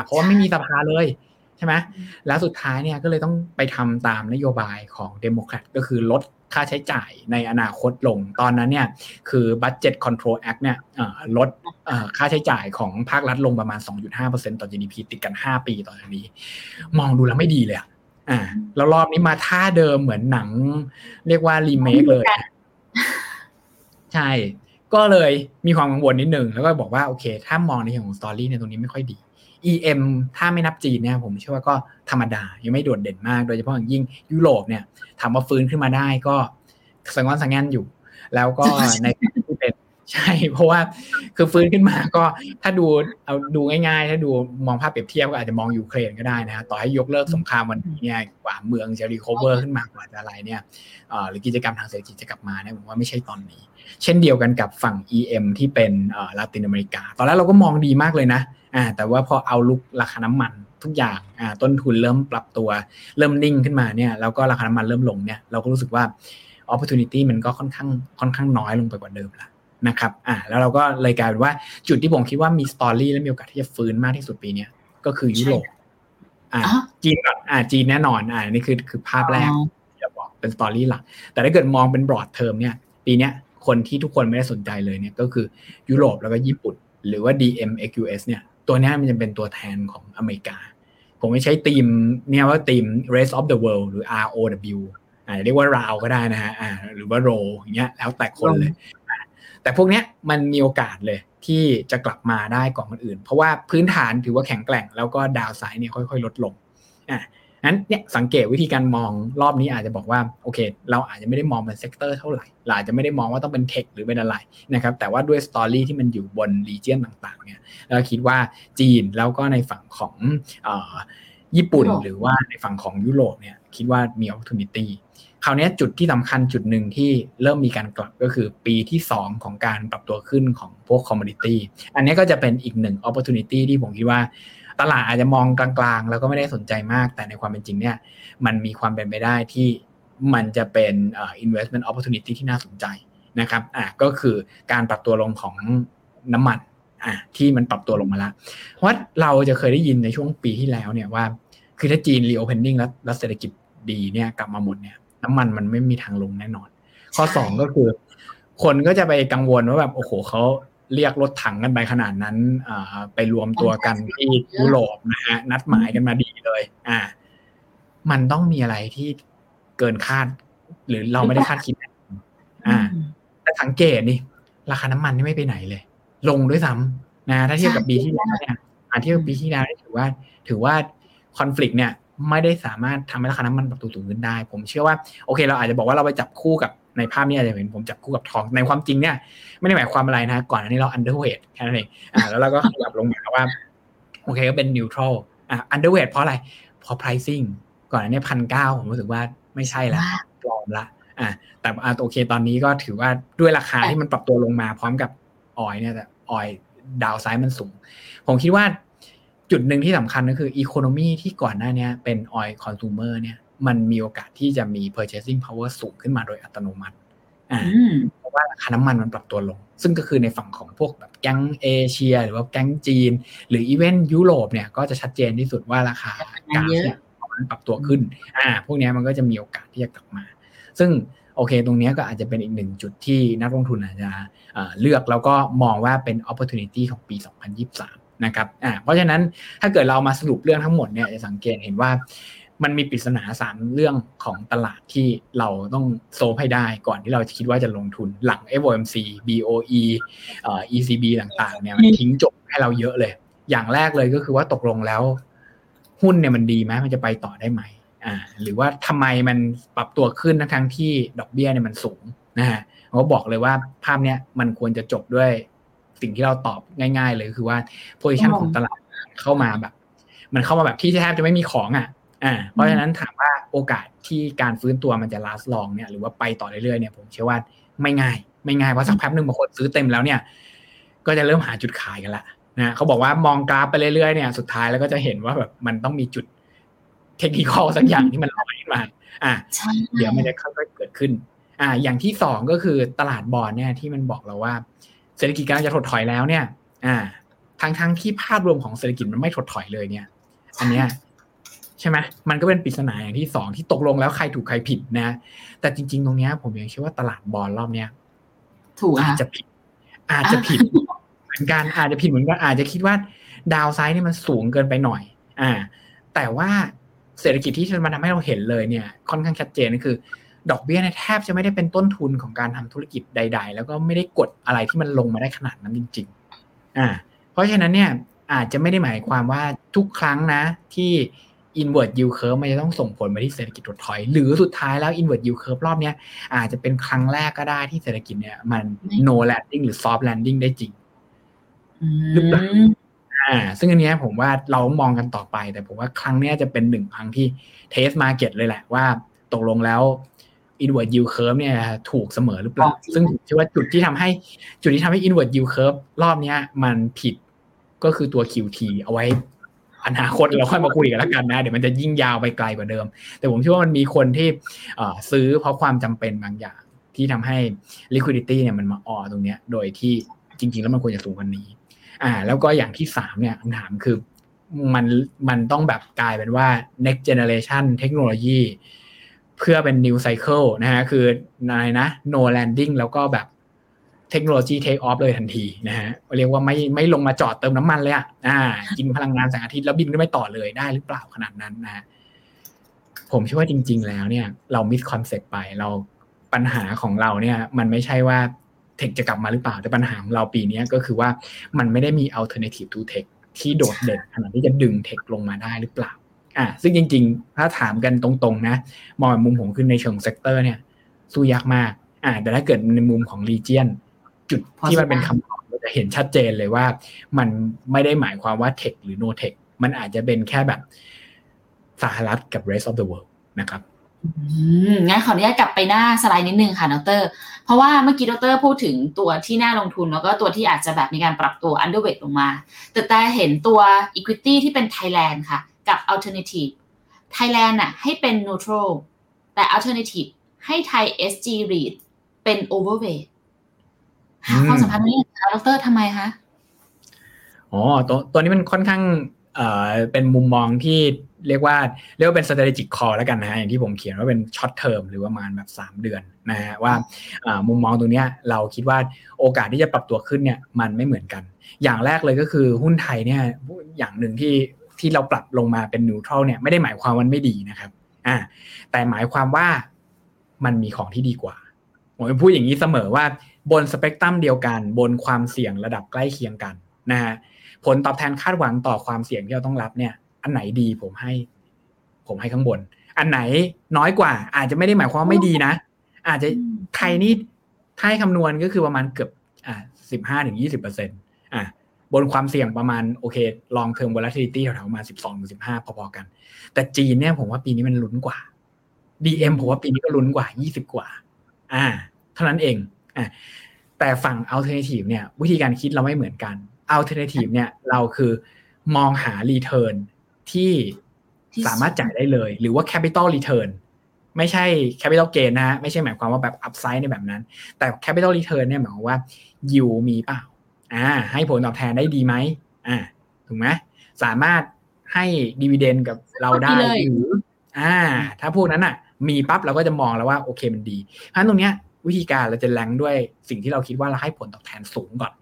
เพราะว่าไม่มีสภาเลยใช่ไหมแล้วสุดท้ายเนี่ยก็เลยต้องไปทำตามนโยบายของเดโมแครตก็คือลดค่าใช้จ่ายในอนาคตลงตอนนั้นเนี่ยคือ Budget Control Act เนี่ยลดค่าใช้จ่ายของภาครัฐลงประมาณ 2.5% ต่อ GDP ติดกัน5ปีต่อจากนี้มองดูแล้วไม่ดีเลยแล้วรอบนี้มาท่าเดิมเหมือนหนังเรียกว่ารีเมคเลยใช่ก็เลยมีความกังวลนิดนึงแล้วก็บอกว่าโอเคถ้ามองในเรื่องของสตอรี่เนี่ยตรงนี้ไม่ค่อยดี EM ถ้าไม่นับจีนเนี่ยผมเชื่อว่าก็ธรรมดายังไม่โดดเด่นมากโดยเฉพาะอย่างยิ่งยุโรปเนี่ยถามว่าฟื้นขึ้นมาได้ก็สังวนสังเงินอยู่แล้วก็ในที่เป็นใช่เพราะว่าคือฟื้นขึ้นมาก็ถ้าดูเอาดูง่ายๆถ้าดูมองภาพเปรียบเทียบก็อาจจะมองยูเครนก็ได้นะต่อให้ยกเลิกสงครามวันนี้เนี่ยกว่าเมืองจะรีคัฟเวอร์ขึ้นมากว่าอะไรเนี่ยหรือกิจกรรมทางเศรษฐกิจจะกลับมาเนี่ยผมว่าไม่ใช่ตอนนี้เช่นเดียวกันกับฝั่ง EM ที่เป็นลาตินอเมริกาตอนแรกเราก็มองดีมากเลยนะแต่ว่าพอเอาลุกราคาน้ำมันทุกอย่างต้นทุนเริ่มปรับตัวเริ่มนิ่งขึ้นมาเนี่ยแล้วก็ราคาน้ำมันเริ่มลงเนี่ยเราก็รู้สึกว่า opportunity มันก็ค่อนข้างน้อยลงไปกว่าเดิมละนะครับแล้วเราก็เลยกลายเป็นว่าจุดที่ผมคิดว่ามีสตอรี่และมีโอกาสที่จะฟื้นมากที่สุดปีนี้ก็คือยุโรปจีนจีนแน่นอนนี่คือภาพแรกจะบอกเป็นสตอรี่หลักแต่ถ้าเกิดมองเป็น broad term เนี่ยปีนี้คนที่ทุกคนไม่ได้สนใจเลยเนี่ยก็คือยุโรปแล้วก็ญี่ปุ่นหรือว่า DMAQS เนี่ยตัวนี้มันจะเป็นตัวแทนของอเมริกาผมไม่ใช้ธีมเนี่ยว่าธีม Race of the World หรือ ROW เรียกว่า ROW ก็ได้นะฮะหรือว่า ROW อย่างเงี้ยแล้วแต่คนเลยแต่พวกนี้มันมีโอกาสเลยที่จะกลับมาได้กว่าคนอื่นเพราะว่าพื้นฐานถือว่าแข็งแกร่งแล้วก็ดาวไซด์เนี่ยค่อยๆลดลงนั้นเนี่ยสังเกตวิธีการมองรอบนี้อาจจะบอกว่าโอเคเราอาจจะไม่ได้มองเป็นเซกเตอร์เท่าไหร่เราอาจจะไม่ได้มองว่าต้องเป็นเทคหรือเป็นอะไรนะครับแต่ว่าด้วยสตอรี่ที่มันอยู่บนรีเจียนต่างๆเนี่ยเราคิดว่าจีนแล้วก็ในฝั่งของญี่ปุ่นหรือว่าในฝั่งของยุโรปเนี่ยคิดว่ามีโอกาสคราวนี้จุดที่สำคัญจุดหนึ่งที่เริ่มมีการกลับก็คือปีที่2ของการปรับตัวขึ้นของพวกคอมโมดิตี้อันนี้ก็จะเป็นอีกหนึ่ง opportunity ที่ผมคิดว่าตลาดอาจจะมองกลางๆแล้วก็ไม่ได้สนใจมากแต่ในความเป็นจริงเนี่ยมันมีความเป็นไปได้ที่มันจะเป็นinvestment opportunity ที่น่าสนใจนะครับก็คือการปรับตัวลงของน้ำมันที่มันปรับตัวลงมาแล้วเพราะเราจะเคยได้ยินในช่วงปีที่แล้วเนี่ยว่าคือถ้าจีน reopening แล้วเศรษฐกิจดีเนี่ยกลับมาหมดเนี่ยน้ำมันไม่มีทางลงแน่นอนข้อ2ก็คือคนก็จะไปกังวลว่าแบบโอ้โหเขาเรียกรถถังกันไปขนาดนั้นไปรวมตัวกันที่ยุโรปนะฮะนัดหมายกันมาดีเลยมันต้องมีอะไรที่เกินคาดหรือเราไม่ได้คาดคิดแต่สังเกตนี่ราคาน้ำมันนี่ไม่ไปไหนเลยลงด้วยซ้ำนะถ้าเทียบกับปีที่แล้วเนี่ยเทียบกับปีที่แล้วถือว่าคอนฟลิกต์เนี่ยไม่ได้สามารถทำให้ราคาน้ำมันปรับตัวสูงขึ้นได้ผมเชื่อว่าโอเคเราอาจจะบอกว่าเราไปจับคู่กับในภาพนี้อาจจะเห็นผมจับคู่กับทองในความจริงเนี่ยไม่ได้หมายความอะไรนะก่อนอันนี้เรา underweight แค่นั้นเองแล้วเราก็ขยับลงมาว่าโอเคก็เป็น neutral underweight เพราะอะไรเพราะ pricing ก่อนอันนี้ 1,900 ผมรู้สึกว่าไม่ใช่ละปลอมละแต่โอเคตอนนี้ก็ถือว่าด้วยราคาที่มันปรับตัวลงมาพร้อมกับออยเนี่ยแต่ออยดาวไซด์มันสูงผมคิดว่าจุดหนึ่งที่สำคัญก็คืออีโคโนมีที่ก่อนหน้านี้เป็น oil consumer เนี่ยมันมีโอกาสที่จะมี purchasing power สูงขึ้นมาโดยอัตโนมัติเพราะว่าราคาน้ำมันมันปรับตัวลงซึ่งก็คือในฝั่งของพวกแบบแก๊งเอเชียหรือว่าแก๊งจีนหรืออีเวนต์ยุโรปเนี่ยก็จะชัดเจนที่สุดว่าราคาก๊าซเนี่ยมันปรับตัวขึ้นพวกนี้มันก็จะมีโอกาสที่จะกลับมาซึ่งโอเคตรงนี้ก็อาจจะเป็นอีกหนึ่งจุดที่นักลงทุนอาจจะเลือกแล้วก็มองว่าเป็น opportunity ของปี 2023นะครับเพราะฉะนั้นถ้าเกิดเรามาสรุปเรื่องทั้งหมดเนี่ยจะสังเกตเห็นว่ามันมีปริศนา3เรื่องของตลาดที่เราต้องโซฟให้ได้ก่อนที่เราจะคิดว่าจะลงทุนหลัง FOMC BOE ECB ต่างๆเนี่ยมันทิ้งโจทย์ให้เราเยอะเลยอย่างแรกเลยก็คือว่าตกลงแล้วหุ้นเนี่ยมันดีมั้ยมันจะไปต่อได้ไหม หรือว่าทำไมมันปรับตัวขึ้นทั้งที่ดอกเบี้ยเนี่ยมันสูงนะฮะเขาบอกเลยว่าภาพเนี้ยมันควรจะจบด้วยสิ่งที่เราตอบง่ายๆเลยคือว่า position ของตลาดเข้ามาแบบมันเข้ามาแบบที่แทบจะไม่มีของอ่ะเพราะฉะนั้นถามว่าโอกาสที่การฟื้นตัวมันจะ last long เนี่ยหรือว่าไปต่อเรื่อยๆเนี่ยผมเชื่อว่าไม่ง่ายเพราะสักแป๊บนึงบางคนซื้อเต็มแล้วเนี่ยก็จะเริ่มหาจุดขายกันละนะเขาบอกว่ามองกราฟไปเรื่อยๆเนี่ยสุดท้ายแล้วก็จะเห็นว่าแบบมันต้องมีจุดเทคนิคอลสักอย่างที่มันลอยขึ้นมาเดี๋ยวมันจะค่อยๆเกิดขึ้นอย่างที่2ก็คือตลาดบอนด์เนี่ยที่มันบอกเราว่าเศรษฐกิจกำลังจะถดถอยแล้วเนี่ยทั้งที่ภาพรวมของเศรษฐกิจมันไม่ถดถอยเลยเนี่ยอันเนี้ยใช่ไหมมันก็เป็นปริศนาอย่างที่2ที่ตกลงแล้วใครถูกใครผิดนะแต่จริงๆตรงเนี้ยผมยังเชื่อว่าตลาดบอนด์รอบเนี้ยถูกอาจจะผิดเหมือนกันอาจจะคิดว่าดาวไซด์เนี่ยมันสูงเกินไปหน่อยแต่ว่าเศรษฐกิจที่มันทำให้เราเห็นเลยเนี่ยค่อนข้างชัดเจนก็คือดอกเบี้ยแทบจะไม่ได้เป็นต้นทุนของการทำธุรกิจใดๆแล้วก็ไม่ได้กดอะไรที่มันลงมาได้ขนาดนั้นจริงๆเพราะฉะนั้นเนี่ยอาจจะไม่ได้หมายความว่าทุกครั้งนะที่ inward yield curve มันจะต้องส่งผลมาที่เศรษฐกิจถดถอยหรือสุดท้ายแล้ว inward yield curve รอบนี้อาจจะเป็นครั้งแรกก็ได้ที่เศรษฐกิจเนี่ยมัน no landing หรือ soft landing ได้จริงหรือเปล่าซึ่งอันนี้ผมว่าเรามองกันต่อไปแต่ผมว่าครั้งนี้จะเป็นหนึ่งครั้งที่เทสมาร์เก็ตเลยแหละว่าตกลงแล้วinward yield curve เนี่ยถูกเสมอหรือเปล่าซึ่งผมคิดว่าจุดที่ทำให้ inward yield curve รอบนี้มันผิดก็คือตัว QT เอาไว้อนาคตเราค่อยมาคุยกันแล้วกันนะเดี๋ยวมันจะยิ่งยาวไปไกลกว่าเดิมแต่ผมคิดว่ามันมีคนที่ซื้อเพราะความจำเป็นบางอย่างที่ทำให้ liquidity เนี่ยมันมาออตรงเนี้ยโดยที่จริงๆแล้วมันควรจะสูงกว่านี้แล้วก็อย่างที่3เนี่ยคำถามคือมันต้องแบบกลายเป็นว่า next generation technologyเพื่อเป็น new cycle นะฮะคืออะไรนะ no landing แล้วก็แบบ technology take off เลยทันทีนะฮะเรียกว่าไม่ลงมาจอดเติมน้ำมันเลยกินพลังงานแสงอาทิตย์แล้วบินก็ไม่ต่อเลยได้หรือเปล่าขนาดนั้นนะฮะผมเชื่อว่าจริงๆแล้วเนี่ยเรา miss concept ไปเราปัญหาของเราเนี่ยมันไม่ใช่ว่า tech จะกลับมาหรือเปล่าแต่ปัญหาของเราปีนี้ก็คือว่ามันไม่ได้มี alternative to tech ที่โดดเด่นขนาดที่จะดึง tech ลงมาได้หรือเปล่าซึ่งจริงๆถ้าถามกันตรงๆนะมองมุมผมขึ้นในเชิงเซกเตอร์เนี่ยสู้ยากมากแต่ถ้าเกิดในมุมของรีเจียนจุดที่มันเป็นคำตอบเราจะเห็นชัดเจนเลยว่ามันไม่ได้หมายความว่าเทคหรือโนเทคมันอาจจะเป็นแค่แบบสหรัฐกับ rest of the world นะครับงั้นขออนุญาตกลับไปหน้าสไลด์นิดนึงค่ะดร.เพราะว่าเมื่อกี้ดร.พูดถึงตัวที่น่าลงทุนแล้วก็ตัวที่อาจจะแบบมีการปรับตัว underweight ลงมาแต่เห็นตัว equity ที่เป็น Thailand ค่ะกับ alternative Thailand น่ะให้เป็น neutral แต่ alternative ให้ไทย SG REIT เป็น overweight ความสัมพันธ์นี้ค่ะดร.ทำไมคะตัวนี้มันค่อนข้างเป็นมุมมองที่เรียกว่าเป็น strategic call แล้วกันนะฮะอย่างที่ผมเขียนว่าเป็น short term หรือประมาณแบบ3เดือนนะฮะว่ามุมมองตรงเนี้ยเราคิดว่าโอกาสที่จะปรับตัวขึ้นเนี่ยมันไม่เหมือนกันอย่างแรกเลยก็คือหุ้นไทยเนี่ยอย่างนึงที่เราปรับลงมาเป็นนิวทรัลเนี่ยไม่ได้หมายความว่ามันไม่ดีนะครับแต่หมายความว่ามันมีของที่ดีกว่าผมพูดอย่างนี้เสมอว่าบนสเปกตรัมเดียวกันบนความเสี่ยงระดับใกล้เคียงกันนะฮะผลตอบแทนคาดหวังต่อความเสี่ยงที่เราต้องรับเนี่ยอันไหนดีผมให้ข้างบนอันไหนน้อยกว่าอาจจะไม่ได้หมายความว่าไม่ดีนะอาจจะไทยนี่ถ้าให้คำนวณก็คือประมาณเกือบ15-20% บนความเสี่ยงประมาณโอเค long term volatility แถวๆมา 12-15 พอๆกันแต่จีนเนี่ยผมว่าปีนี้มันลุ้นกว่า DM ผมว่าปีนี้ก็ลุ้นกว่า20กว่าเท่านั้นเองแต่ฝั่ง alternative เนี่ยวิธีการคิดเราไม่เหมือนกัน alternative เนี่ยเราคือมองหา return ที่สามารถจ่ายได้เลยหรือว่า capital return ไม่ใช่ capital gain นะไม่ใช่หมายความว่าแบบ upside ในแบบนั้นแต่ capital return เนี่ยหมายความว่า yield มีเปล่าให้ผลตอบแทนได้ดีไหมถูกไหมสามารถให้ดีวิเดนกับเราได้หรือถ้าพวกนั้นอ่ะมีปั๊บเราก็จะมองแล้วว่าโอเคมันดีเพราะฉะนั้นตรงเนี้ยวิธีการเราจะแลงด้วยสิ่งที่เราคิดว่าเราให้ผลตอบแทนสูงก่อน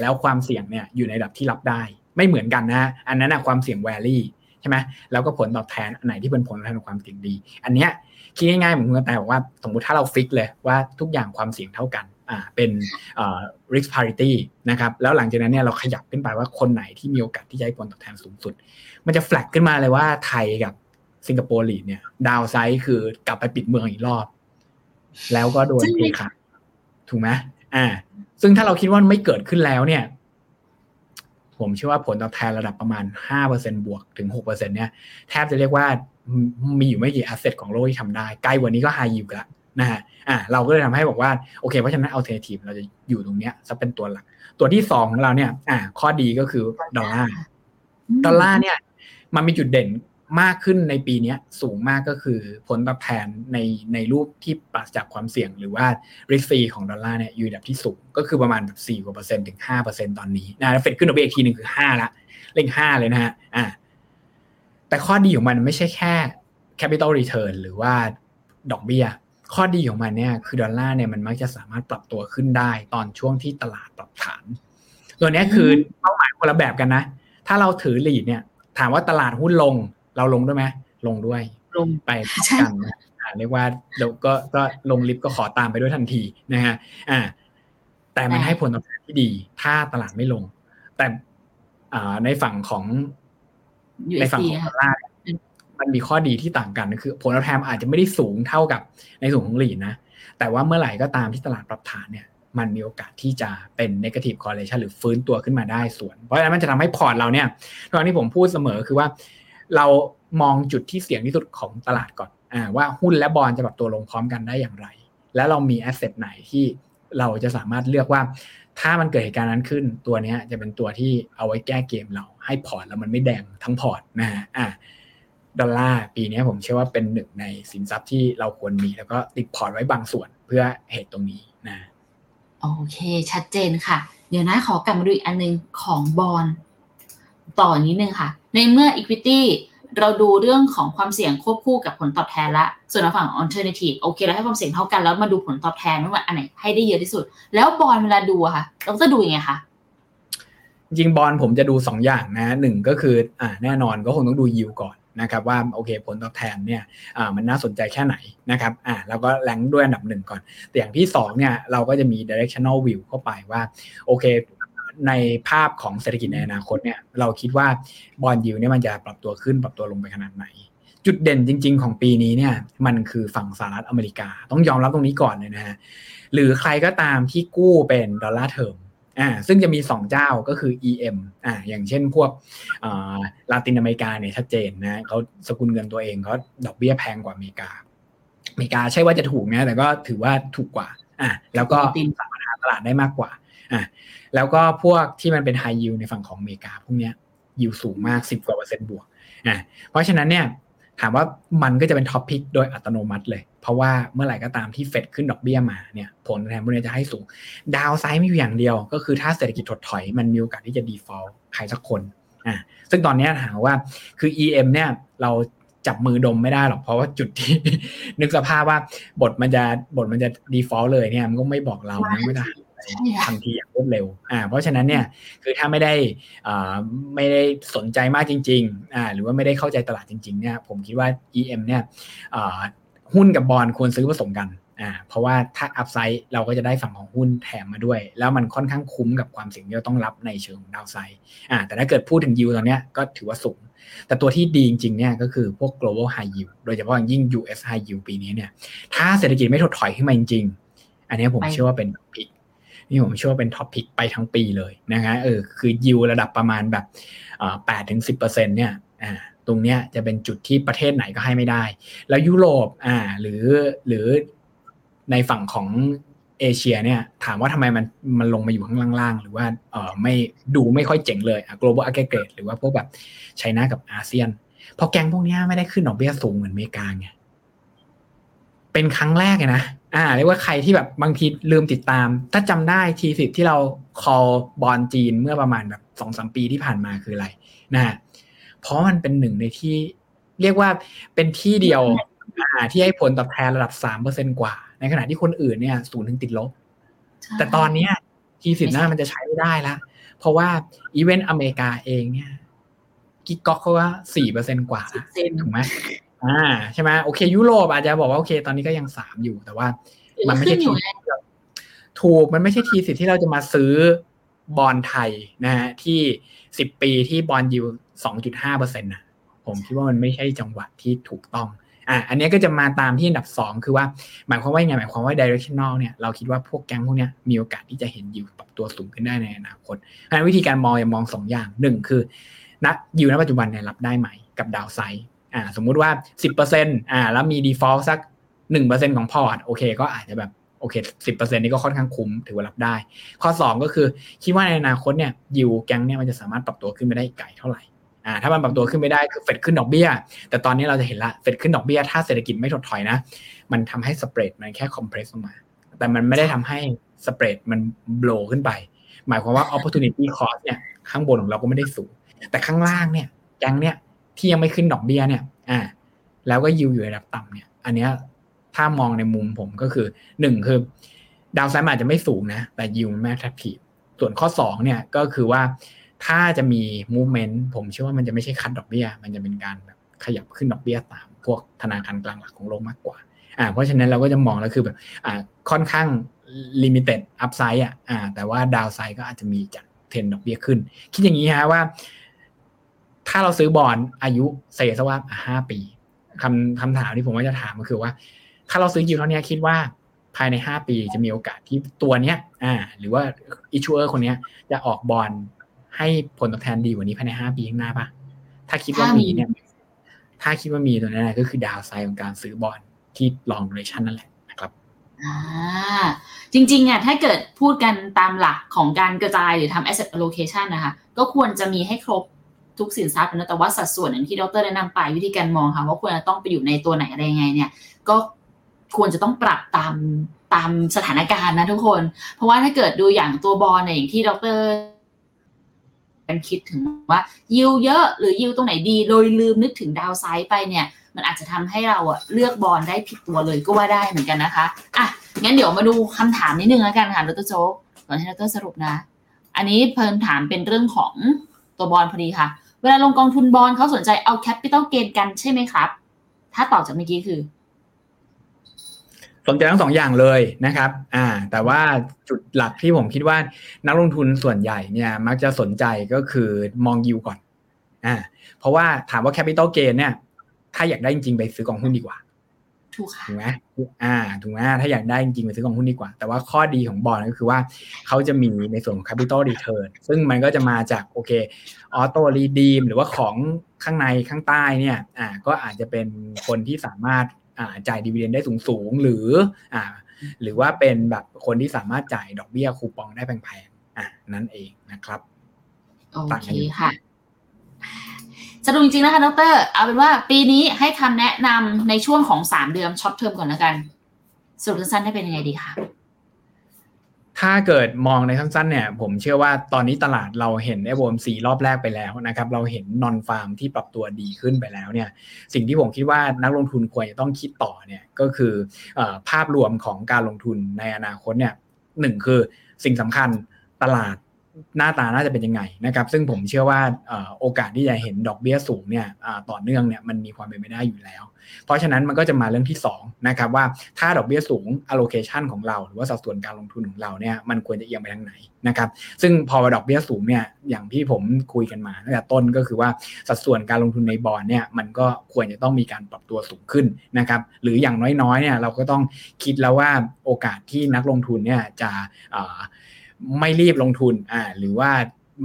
แล้วความเสี่ยงเนี่ยอยู่ในระดับที่รับได้ไม่เหมือนกันนะอันนั้นนะความเสี่ยงแวรี่ใช่ไหมแล้วก็ผลตอบแทนอันไหนที่เป็นผลตอบแทนความเสี่ยงดีอันเนี้ยคิดง่ายๆเหมือนคุณแต่บอกว่าสมมติถ้าเราฟิกเลยว่าทุกอย่างความเสี่ยงเท่ากันเป็นrisk parity นะครับแล้วหลังจากนั้นเนี่ยเราขยับขึ้นไปว่าคนไหนที่มีโอกาสที่จะได้ผลตอบแทนสูงสุดมันจะแฟลกขึ้นมาเลยว่าไทยกับ สิงคโปร์ลีดเนี่ยดาวไซด์คือกลับไปปิดเมืองอีกรอบแล้วก็โดนเทขายถูกไหมซึ่งถ้าเราคิดว่าไม่เกิดขึ้นแล้วเนี่ยผมเชื่อว่าผลตอบแทนระดับประมาณ 5% บวกถึง 6% เนี่ยแทบจะเรียกว่ามีอยู่ไม่กี่แอสเซทของโลกที่ทำได้ใกล้กว่านี้ก็ไฮยิลด์ละนะฮะเราก็เลยทำให้บอกว่าโอเคเพราะฉะนั้นอัลเทอร์เนทีฟเราจะอยู่ตรงเนี้ยจะเป็นตัวหลักตัวที่2ของเราเนี่ยข้อดีก็คือดอลลาร์เนี่ยมันมีจุดเด่นมากขึ้นในปีนี้สูงมากก็คือผลตอบแทนในรูปที่ปราศจากความเสี่ยงหรือว่า risk free ของดอลลาร์เนี่ยอยู่ระดับที่สูงก็คือประมาณ 4% ถึง 5% ตอนนี้นะเฟดขึ้นดอกเบี้ยอีกทีนึงคือ5ละเร่ง5เลยนะฮะแต่ข้อดีของมันไม่ใช่แค่ capital return หรือว่าดอกเบี้ยข้อดีของมันเนี่ยคือดอลลาร์เนี่ยมันมักจะสามารถปรับตัวขึ้นได้ตอนช่วงที่ตลาดปรับฐานตัวนี้คือเป้าหมายคนละแบบกันนะถ้าเราถือลีดเนี่ยถามว่าตลาดหุ้นลงเราลงด้วยไหมลงด้วยลงไปกันเรียกว่าเราก็ลงลิฟต์ก็ขอตามไปด้วยทันทีนะฮะแต่มันให้ผลตอบแทนที่ดีถ้าตลาดไม่ลงแต่ในฝั่งของดอลลาร์มันมีข้อดีที่ต่างกันก็คือผลตอบแทนอาจจะไม่ได้สูงเท่ากับในส่วนของลีดนะแต่ว่าเมื่อไหร่ก็ตามที่ตลาดปรับฐานเนี่ยมันมีโอกาสที่จะเป็น negative correlation หรือฟื้นตัวขึ้นมาได้ส่วนเพราะฉะนั้นมันจะทำให้พอร์ตเราเนี่ยตอนที่ผมพูดเสมอคือว่าเรามองจุดที่เสี่ยงที่สุดของตลาดก่อนว่าหุ้นและบอนด์จะปรับตัวลงพร้อมกันได้อย่างไรและเรามีแอสเซทไหนที่เราจะสามารถเลือกว่าถ้ามันเกิดเหตุการณ์นั้นขึ้นตัวนี้จะเป็นตัวที่เอาไว้แก้เกมเราให้พอร์ตแล้วมันไม่แดงทั้งพอร์ตนะฮะดอลลาร์ปีนี้ผมเชื่อว่าเป็นหนึ่งในสินทรัพย์ที่เราควรมีแล้วก็ติดพอร์ตไว้บางส่วนเพื่อเหตุตรงนี้นะโอเคชัดเจนค่ะเดี๋ยวนะขอกลับมาดูอีกอันนึงของบอนด์ต่อนิดนึงค่ะในเมื่อ equity เราดูเรื่องของความเสี่ยงควบคู่กับผลตอบแทนละส่วนฝั่ง alternative โอเคเราให้ความเสี่ยงเท่ากันแล้วมาดูผลตอบแทนว่าอันไหนให้ได้เยอะที่สุดแล้วบอนด์เวลาดูอะค่ะเราจะดูยังไงคะจริงบอนด์ผมจะดู2อย่างนะ1ก็คือแน่นอนก็คงต้องดู yield ก่อนนะครับว่าโอเคผลตอบแทนเนี่ยมันน่าสนใจแค่ไหนนะครับแล้วก็แรงด้วยอันดับ1ก่อนแต่อย่างที่2เนี่ยเราก็จะมี directional view เข้าไปว่าโอเคในภาพของเศรษฐกิจในอนาคตเนี่ยเราคิดว่าบอนด์ยิลด์เนี่ยมันจะปรับตัวขึ้นปรับตัวลงไปขนาดไหนจุดเด่นจริงๆของปีนี้เนี่ยมันคือฝั่งสหรัฐอเมริกาต้องยอมรับตรงนี้ก่อนเลยนะฮะหรือใครก็ตามที่กู้เป็นดอลลาร์เทอมซึ่งจะมี2เจ้าก็คือ EM อย่างเช่นพวกลาตินอเมริกาเนี่ยชัดเจนนะเขาสกุลเงินตัวเองเขาดอกเบี้ยแพงกว่าอเมริกาใช่ว่าจะถูกนะแต่ก็ถือว่าถูกกว่าแล้วก็สามารถหาตลาดได้มากกว่าแล้วก็พวกที่มันเป็นไฮยิลด์ในฝั่งของอเมริกาพวกเนี้ยยิลด์สูงมาก10กว่า%บวกเพราะฉะนั้นเนี่ยถามว่ามันก็จะเป็นท็อปพิกโดยอัตโนมัติเลยเพราะว่าเมื่อไหร่ก็ตามที่เฟดขึ้นดอกเบี้ยมาเนี่ยผลตอบแทนพวกนี้จะให้สูงดาวไซด์มีอยู่อย่างเดียวก็คือถ้าเศรษฐกิจถดถอยมันมีโอกาสที่จะดีฟอลต์ใครสักคนซึ่งตอนนี้ถามว่าคือ EM เนี่ยเราจับมือดมไม่ได้หรอกเพราะว่าจุดที่นึกสภาพว่าบทมันจะดีฟอลต์เลยเนี่ยมันก็ไม่บอกเราไม่ได้ทันทีอย่างรวดเร็วเพราะฉะนั้นเนี่ยคือถ้าไม่ได้สนใจมากจริงๆหรือว่าไม่ได้เข้าใจตลาดจริงๆเนี่ยผมคิดว่า EM เนี่ยหุ้นกับบอนด์ควรซื้อผสมกันเพราะว่าถ้าอัพไซด์เราก็จะได้ฝั่งของหุ้นแถมมาด้วยแล้วมันค่อนข้างคุ้มกับความเสี่ยงที่เราต้องรับในเชิงดาวไซด์แต่ถ้าเกิดพูดถึงยิลด์ตอนเนี้ยก็ถือว่าสูงแต่ตัวที่ดีจริงๆเนี่ยก็คือพวก Global High Yield โดยเฉพาะอย่างยิ่ง US High Yield ปีนี้เนี่ยถ้าเศรษฐกิจไม่ถดถอยขึ้นมาจริงๆอันนี้ผมเชื่อว่าเป็นอีกนี่ผมเชื่อว่าเป็นท็อปพิกไปทั้งปีเลยนะคะคือยิวระดับประมาณแบบ8-10% เนี่ยตรงเนี้ยจะเป็นจุดที่ประเทศไหนก็ให้ไม่ได้แล้วยุโรปหรือในฝั่งของเอเชียเนี่ยถามว่าทำไมมันลงมาอยู่ข้างล่างๆหรือว่าไม่ดูไม่ค่อยเจ๋งเลย Global Aggregate หรือว่าพวกแบบ China กับอาเซียนพอแกงพวกเนี้ยไม่ได้ขึ้นดอกเบี้ยสูงเหมือนอเมริกาไงเป็นครั้งแรกนะเรียกว่าใครที่แบบบางทีลืมติดตามถ้าจำได้ทีสิบที่เรา call บอนด์จีนเมื่อประมาณแบบ 2-3 ปีที่ผ่านมาคืออะไรนะฮะเพราะมันเป็นหนึ่งในที่เรียกว่าเป็นที่เดียวที่ให้ผลตอบแทนระดับ 3% กว่าในขณะที่คนอื่นเนี่ยศูนย์ถึงติดลบแต่ตอนนี้ทีสิบหน้ามันจะใช้ไม่ได้ละเพราะว่าอีเวนต์อเมริกาเองเนี่ยกิ๊กก๊อกเขาว่า 4% กว่าถูกไหมใช่ไหมโอเคยุโรปอาจจะบอกว่าโอเคตอนนี้ก็ยัง3อยู่แต่ว่ามันไม่ใช่ทีถูกมันไม่ใช่ทีสิทธิ์ที่เราจะมาซื้อบอนด์ไทยนะฮะที่10ปีที่บอนด์ยิลด์ 2.5% นะ ผมคิดว่ามันไม่ใช่จังหวะที่ถูกต้องอันนี้ก็จะมาตามที่อันดับ2คือว่าหมายความว่ายังไงหมายความว่า directional เนี่ยเราคิดว่าพวกแก๊งพวกเนี้ยมีโอกาสที่จะเห็นyieldปรับตัวสูงขึ้นได้ในอนาคตเพราะฉะนั้นวิธีการมองสองอย่างหนึ่งคือนะyieldณปัจจุบันเนี่ยรับได้ไหมกับดาวไซด์สมมุติว่า 10% แล้วมี default สัก 1% ของพอร์ตโอเคก็อาจจะแบบโอเค 10% นี้ก็ค่อนข้างคุ้มถือว่ารับได้ข้อ2ก็คือคิดว่าในอนาคตเนี่ยyieldแก๊งเนี่ยมันจะสามารถปรับตัวขึ้นไปได้อีกไกลเท่าไหร่ถ้ามันปรับตัวขึ้นไม่ได้คือเฟดขึ้นดอกเบี้ยแต่ตอนนี้เราจะเห็นละเฟดขึ้นดอกเบี้ยถ้าเศรษฐกิจไม่ถดถอยนะมันทำให้สเปรดมันแค่คอมเพรสลงมาแต่มันไม่ได้ทำให้สเปรดมันโบว์ขึ้นไปหมายความว่า opportunity cost เนี่ยข้างบนของเราก็ไม่ได้สูงแต่ข้างล่างเนี่ยแก๊งเนี่ยที่ยังไม่ขึ้นดอกเบี้ยเนี่ยแล้วก็ยิวอยู่ในระดับต่ำเนี่ยอันเนี้ยถ้ามองในมุมผมก็คือ1คือดาวไซด์อาจจะไม่สูงนะแต่ยิวมันไม่แอทแทคทีฟส่วนข้อ2เนี่ยก็คือว่าถ้าจะมี movement ผมเชื่อว่ามันจะไม่ใช่คัทดอกเบี้ยมันจะเป็นการแบบขยับขึ้นดอกเบี้ยตามพวกธนาคารกลางหลักของโลกมากกว่าเพราะฉะนั้นเราก็จะมองแล้วคือแบบค่อนข้าง limited upside แต่ว่า downside ก็อาจจะมีจากเทรนดอกเบี้ยขึ้นคิดอย่างนี้ฮะว่าถ้าเราซื้อบอนด์อายุเศษว่า5ปีคำถามที่ผมว่าจะถามก็คือว่าถ้าเราซื้อยิวเท่านี้คิดว่าภายใน5ปีจะมีโอกาสที่ตัวเนี้ยหรือว่า issuer คนเนี้ยจะออกบอนด์ให้ผลตอบแทนดีกว่านี้ภายใน5ปีข้างหน้าป่ะถ้าคิดว่ามีเนี่ยถ้าคิดว่ามีตัวนั้นก็คือดาวไซด์ของการซื้อบอนด์ที่ลองดูเรชั่นนั่นแหละนะครับจริงๆอ่ะถ้าเกิดพูดกันตามหลักของการกระจายหรือทำ asset allocation นะคะก็ควรจะมีให้ครบทุกสินทรัพย์นะแต่ว่าสัดส่วนอย่างที่ดร.แนะนำไปวิธีการมองค่ะว่าควรจะต้องไปอยู่ในตัวไหนอะไรยังไงเนี่ยก็ควรจะต้องปรับตามสถานการณ์นะทุกคนเพราะว่าถ้าเกิดดูอย่างตัวบอนด์อย่างที่ดร.การคิดถึงว่ายิวเยอะหรือยิวตรงไหนดีโดยลืมนึกถึงดาวไซด์ไปเนี่ยมันอาจจะทำให้เราเลือกบอนด์ได้ผิดตัวเลยก็ว่าได้เหมือนกันนะคะงั้นเดี๋ยวมาดูคำถามนิดนึงแล้วกันค่ะดร.โจ๊กก่อนให้ดร.สรุปนะอันนี้เพิ่มถามเป็นเรื่องของตัวบอนด์พอดีค่ะเวลาลงกองทุนบอนด์เขาสนใจเอาแคปิตอลเกนกันใช่ไหมครับถ้าตอบจากเมื่อกี้คือสนใจทั้ง2 อย่างเลยนะครับแต่ว่าจุดหลักที่ผมคิดว่านักลงทุนส่วนใหญ่เนี่ยมักจะสนใจก็คือมองยิวก่อนเพราะว่าถามว่า capital gain เนี่ยถ้าอยากได้จริงๆไปซื้อกองหุ้นดีกว่าถูกค่ะถูกมั้ยถูกมั้ยถ้าอยากได้จริงๆไปซื้อกองหุ้นดีกว่าแต่ว่าข้อดีของบอนด์ก็คือว่าเขาจะมีในส่วนของ capital return ซึ่งมันก็จะมาจากโอเค auto redeem หรือว่าของข้างในข้างใต้เนี่ยก็อาจจะเป็นคนที่สามารถจ่ายดิวิเดนด์ได้สูงๆหรือว่าเป็นแบบคนที่สามารถจ่ายดอกเบี้ยคูปองได้แพงๆนั่นเองนะครับโอเคค่ะสรุปจริงๆนะคะดร.เอาเป็นว่าปีนี้ให้คำแนะนำในช่วงของ3เดือนช็อตเทอมก่อนแล้วกันสรุปสั้นๆได้เป็นยังไงดีคะถ้าเกิดมองในสั้นๆเนี่ยผมเชื่อว่าตอนนี้ตลาดเราเห็น FOMC รอบแรกไปแล้วนะครับเราเห็น Non Farm ที่ปรับตัวดีขึ้นไปแล้วเนี่ยสิ่งที่ผมคิดว่านักลงทุนควรจะต้องคิดต่อเนี่ยก็คือภาพรวมของการลงทุนในอนาคตเนี่ย1คือสิ่งสำคัญตลาดหน้าตาน่าจะเป็นยังไงนะครับซึ่งผมเชื่อว่าโอกาสที่จะเห็นดอกเบี้ยสูงเนี่ยต่อเนื่องเนี่ยมันมีความเป็นไปได้อยู่แล้วเพราะฉะนั้นมันก็จะมาเรื่องที่2นะครับว่าถ้าดอกเบี้ยสูง allocation ของเราหรือว่าสัดส่วนการลงทุนของเราเนี่ยมันควรจะเอียงไปทางไหนนะครับซึ่งพอดอกเบี้ยสูงเนี่ยอย่างที่ผมคุยกันมาตั้งแต่ต้นก็คือว่าสัดส่วนการลงทุนในบอนด์เนี่ยมันก็ควรจะต้องมีการปรับตัวสูงขึ้นนะครับหรืออย่างน้อยๆเนี่ยเราก็ต้องคิดแล้วว่าโอกาสที่นักลงทุนเนี่ยจะไม่รีบลงทุนหรือว่า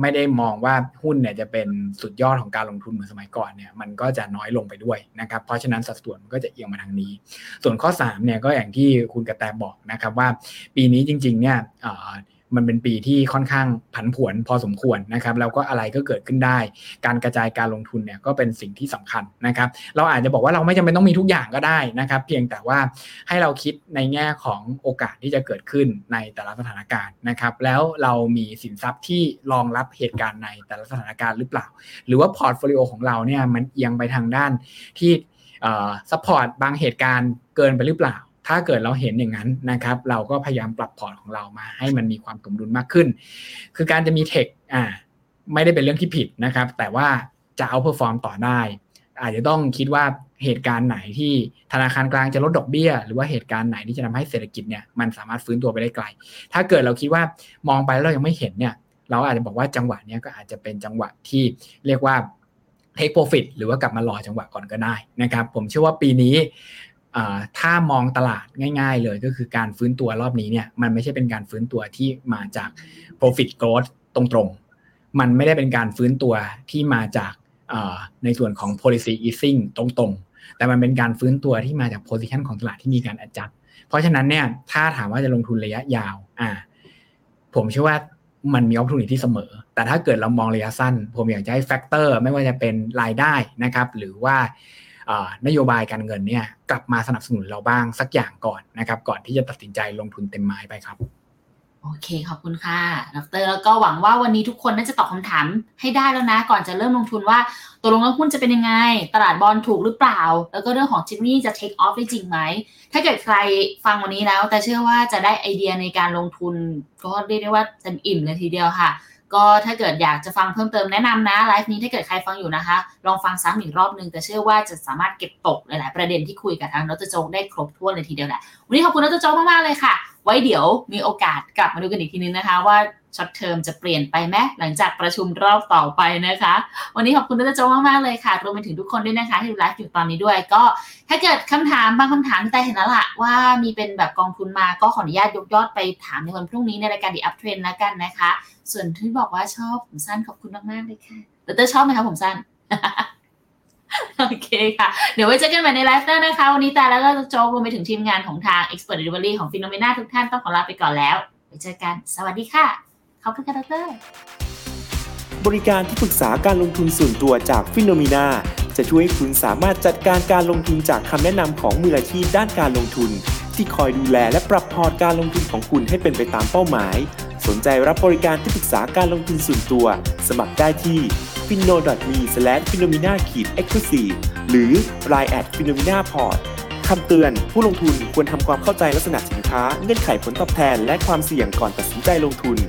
ไม่ได้มองว่าหุ้นเนี่ยจะเป็นสุดยอดของการลงทุนเหมือนสมัยก่อนเนี่ยมันก็จะน้อยลงไปด้วยนะครับเพราะฉะนั้นสัดส่วนมันก็จะเอียงมาทางนี้ส่วนข้อ3เนี่ยก็อย่างที่คุณกระแตบอกนะครับว่าปีนี้จริงๆเนี่ยมันเป็นปีที่ค่อนข้างผันผวนพอสมควรนะครับแล้วก็อะไรก็เกิดขึ้นได้การกระจายการลงทุนเนี่ยก็เป็นสิ่งที่สำคัญนะครับเราอาจจะบอกว่าเราไม่จำเป็นต้องมีทุกอย่างก็ได้นะครับเพียงแต่ว่าให้เราคิดในแง่ของโอกาสที่จะเกิดขึ้นในแต่ละสถานการณ์นะครับแล้วเรามีสินทรัพย์ที่รองรับเหตุการณ์ในแต่ละสถานการณ์หรือเปล่าหรือว่าพอร์ตโฟลิโอของเราเนี่ยมันเอียงไปทางด้านที่ซัพพอร์ตบางเหตุการณ์เกินไปหรือเปล่าถ้าเกิดเราเห็นอย่างนั้นนะครับเราก็พยายามปรับพอร์ตของเรามาให้มันมีความสมดุลมากขึ้นคือการจะมีเทคไม่ได้เป็นเรื่องที่ผิดนะครับแต่ว่าจะเอาเพอร์ฟอร์มต่อได้อาจจะต้องคิดว่าเหตุการณ์ไหนที่ธนาคารกลางจะลดดอกเบี้ยหรือว่าเหตุการณ์ไหนที่จะทำให้เศรษฐกิจเนี่ยมันสามารถฟื้นตัวไปได้ไกลถ้าเกิดเราคิดว่ามองไปแล้วเรายังไม่เห็นเนี่ยเราอาจจะบอกว่าจังหวะนี้ก็อาจจะเป็นจังหวะที่เรียกว่า take profit หรือว่ากลับมารอจังหวะก่อนก็ได้นะครับผมเชื่อว่าปีนี้ถ้ามองตลาดง่ายๆเลยก็คือการฟื้นตัวรอบนี้เนี่ยมันไม่ใช่เป็นการฟื้นตัวที่มาจาก profit growth ตรงๆมันไม่ได้เป็นการฟื้นตัวที่มาจากในส่วนของ policy easing ตรงๆแต่มันเป็นการฟื้นตัวที่มาจาก position ของตลาดที่มีการ adjust เพราะฉะนั้นเนี่ยถ้าถามว่าจะลงทุนระยะยาวผมเชื่อว่ามันมี opportunity ที่เสมอแต่ถ้าเกิดเรามองระยะสั้นผมอยากจะให้ factor ไม่ว่าจะเป็นรายได้นะครับหรือว่านโยบายการเงินเนี่ยกลับมาสนับสนุนเราบ้างสักอย่างก่อนนะครับก่อนที่จะตัดสินใจลงทุนเต็มไม้ไปครับโอเคขอบคุณค่ะดร.แล้วก็หวังว่าวันนี้ทุกคนน่าจะตอบคำถามให้ได้แล้วนะก่อนจะเริ่มลงทุนว่าตัวลงหุ้นจะเป็นยังไงตลาดบอลถูกหรือเปล่าแล้วก็เรื่องของจิมมี่จะ take off ได้จริงไหมถ้าเกิดใครฟังวันนี้แล้วแต่เชื่อว่าจะได้ไอเดียในการลงทุนก็เรียกได้ว่าเต็มอิ่มเลยทีเดียวค่ะก็ถ้าเกิดอยากจะฟังเพิ่มเติมแนะนำนะไลฟ์นี้ถ้าเกิดใครฟังอยู่นะคะลองฟังซ้ำอีกรอบนึงแต่เชื่อว่าจะสามารถเก็บตกหลายๆประเด็นที่คุยกับทางดร.โจ๊กได้ครบถ้วนเลยทีเดียวแหละวันนี้ขอบคุณดร.โจ๊กมากๆเลยค่ะไว้เดี๋ยวมีโอกาสกลับมาดูกันอีกทีนึงนะคะว่าช็อตเทอมจะเปลี่ยนไปไหมหลังจากประชุมรอบต่อไปนะคะวันนี้ขอบคุณดร.โจ๊กมากๆเลยค่ะรวมไปถึงทุกคนด้วยนะคะที่ดูไลฟ์อยู่ตอนนี้ด้วยก็ถ้าเกิดคำถามบางคำถามแต่เห็นแล้วล่ะว่ามีเป็นแบบกองทุนมาก็ขออนุญาตยกยอดไปถามในวันพรุ่งนี้ในรายการ The Up Trend แล้วกันนะคะส่วนที่บอกว่าชอบผมสั้นขอบคุณมากๆเลยค่ะดร.ชอบไหมคะผมสั้น โอเคค่ะเดี๋ยวไว้เจอกันใหม่ในไลฟ์หน้านะคะวันนี้แต่แล้วก็โจ๊กรวมไปถึงทีมงานของทาง Expert Delivery ของ Phenomena ทุกท่านต้องขอลาไปก่อนแล้วไว้เจอกันสวัสดีค่ะขอบคุณค่ะดร.บริการที่ปรึกษาการลงทุนส่วนตัวจาก Phenomena จะช่วยให้คุณสามารถจัดการการลงทุนจากคำแนะนำของมืออาชีพด้านการลงทุนที่คอยดูแลและปรับพอร์ตการลงทุนของคุณให้เป็นไปตามเป้าหมายสนใจรับบริการที่ปรึกษาการลงทุนส่วนตัวสมัครได้ที่ finno.me/phenomena-exclusive หรือ line@phenomenaport คำเตือนผู้ลงทุนควรทำความเข้าใจลักษณะสินค้าเงื่อนไขผลตอบแทนและความเสี่ยงก่อนตัดสินใจลงทุน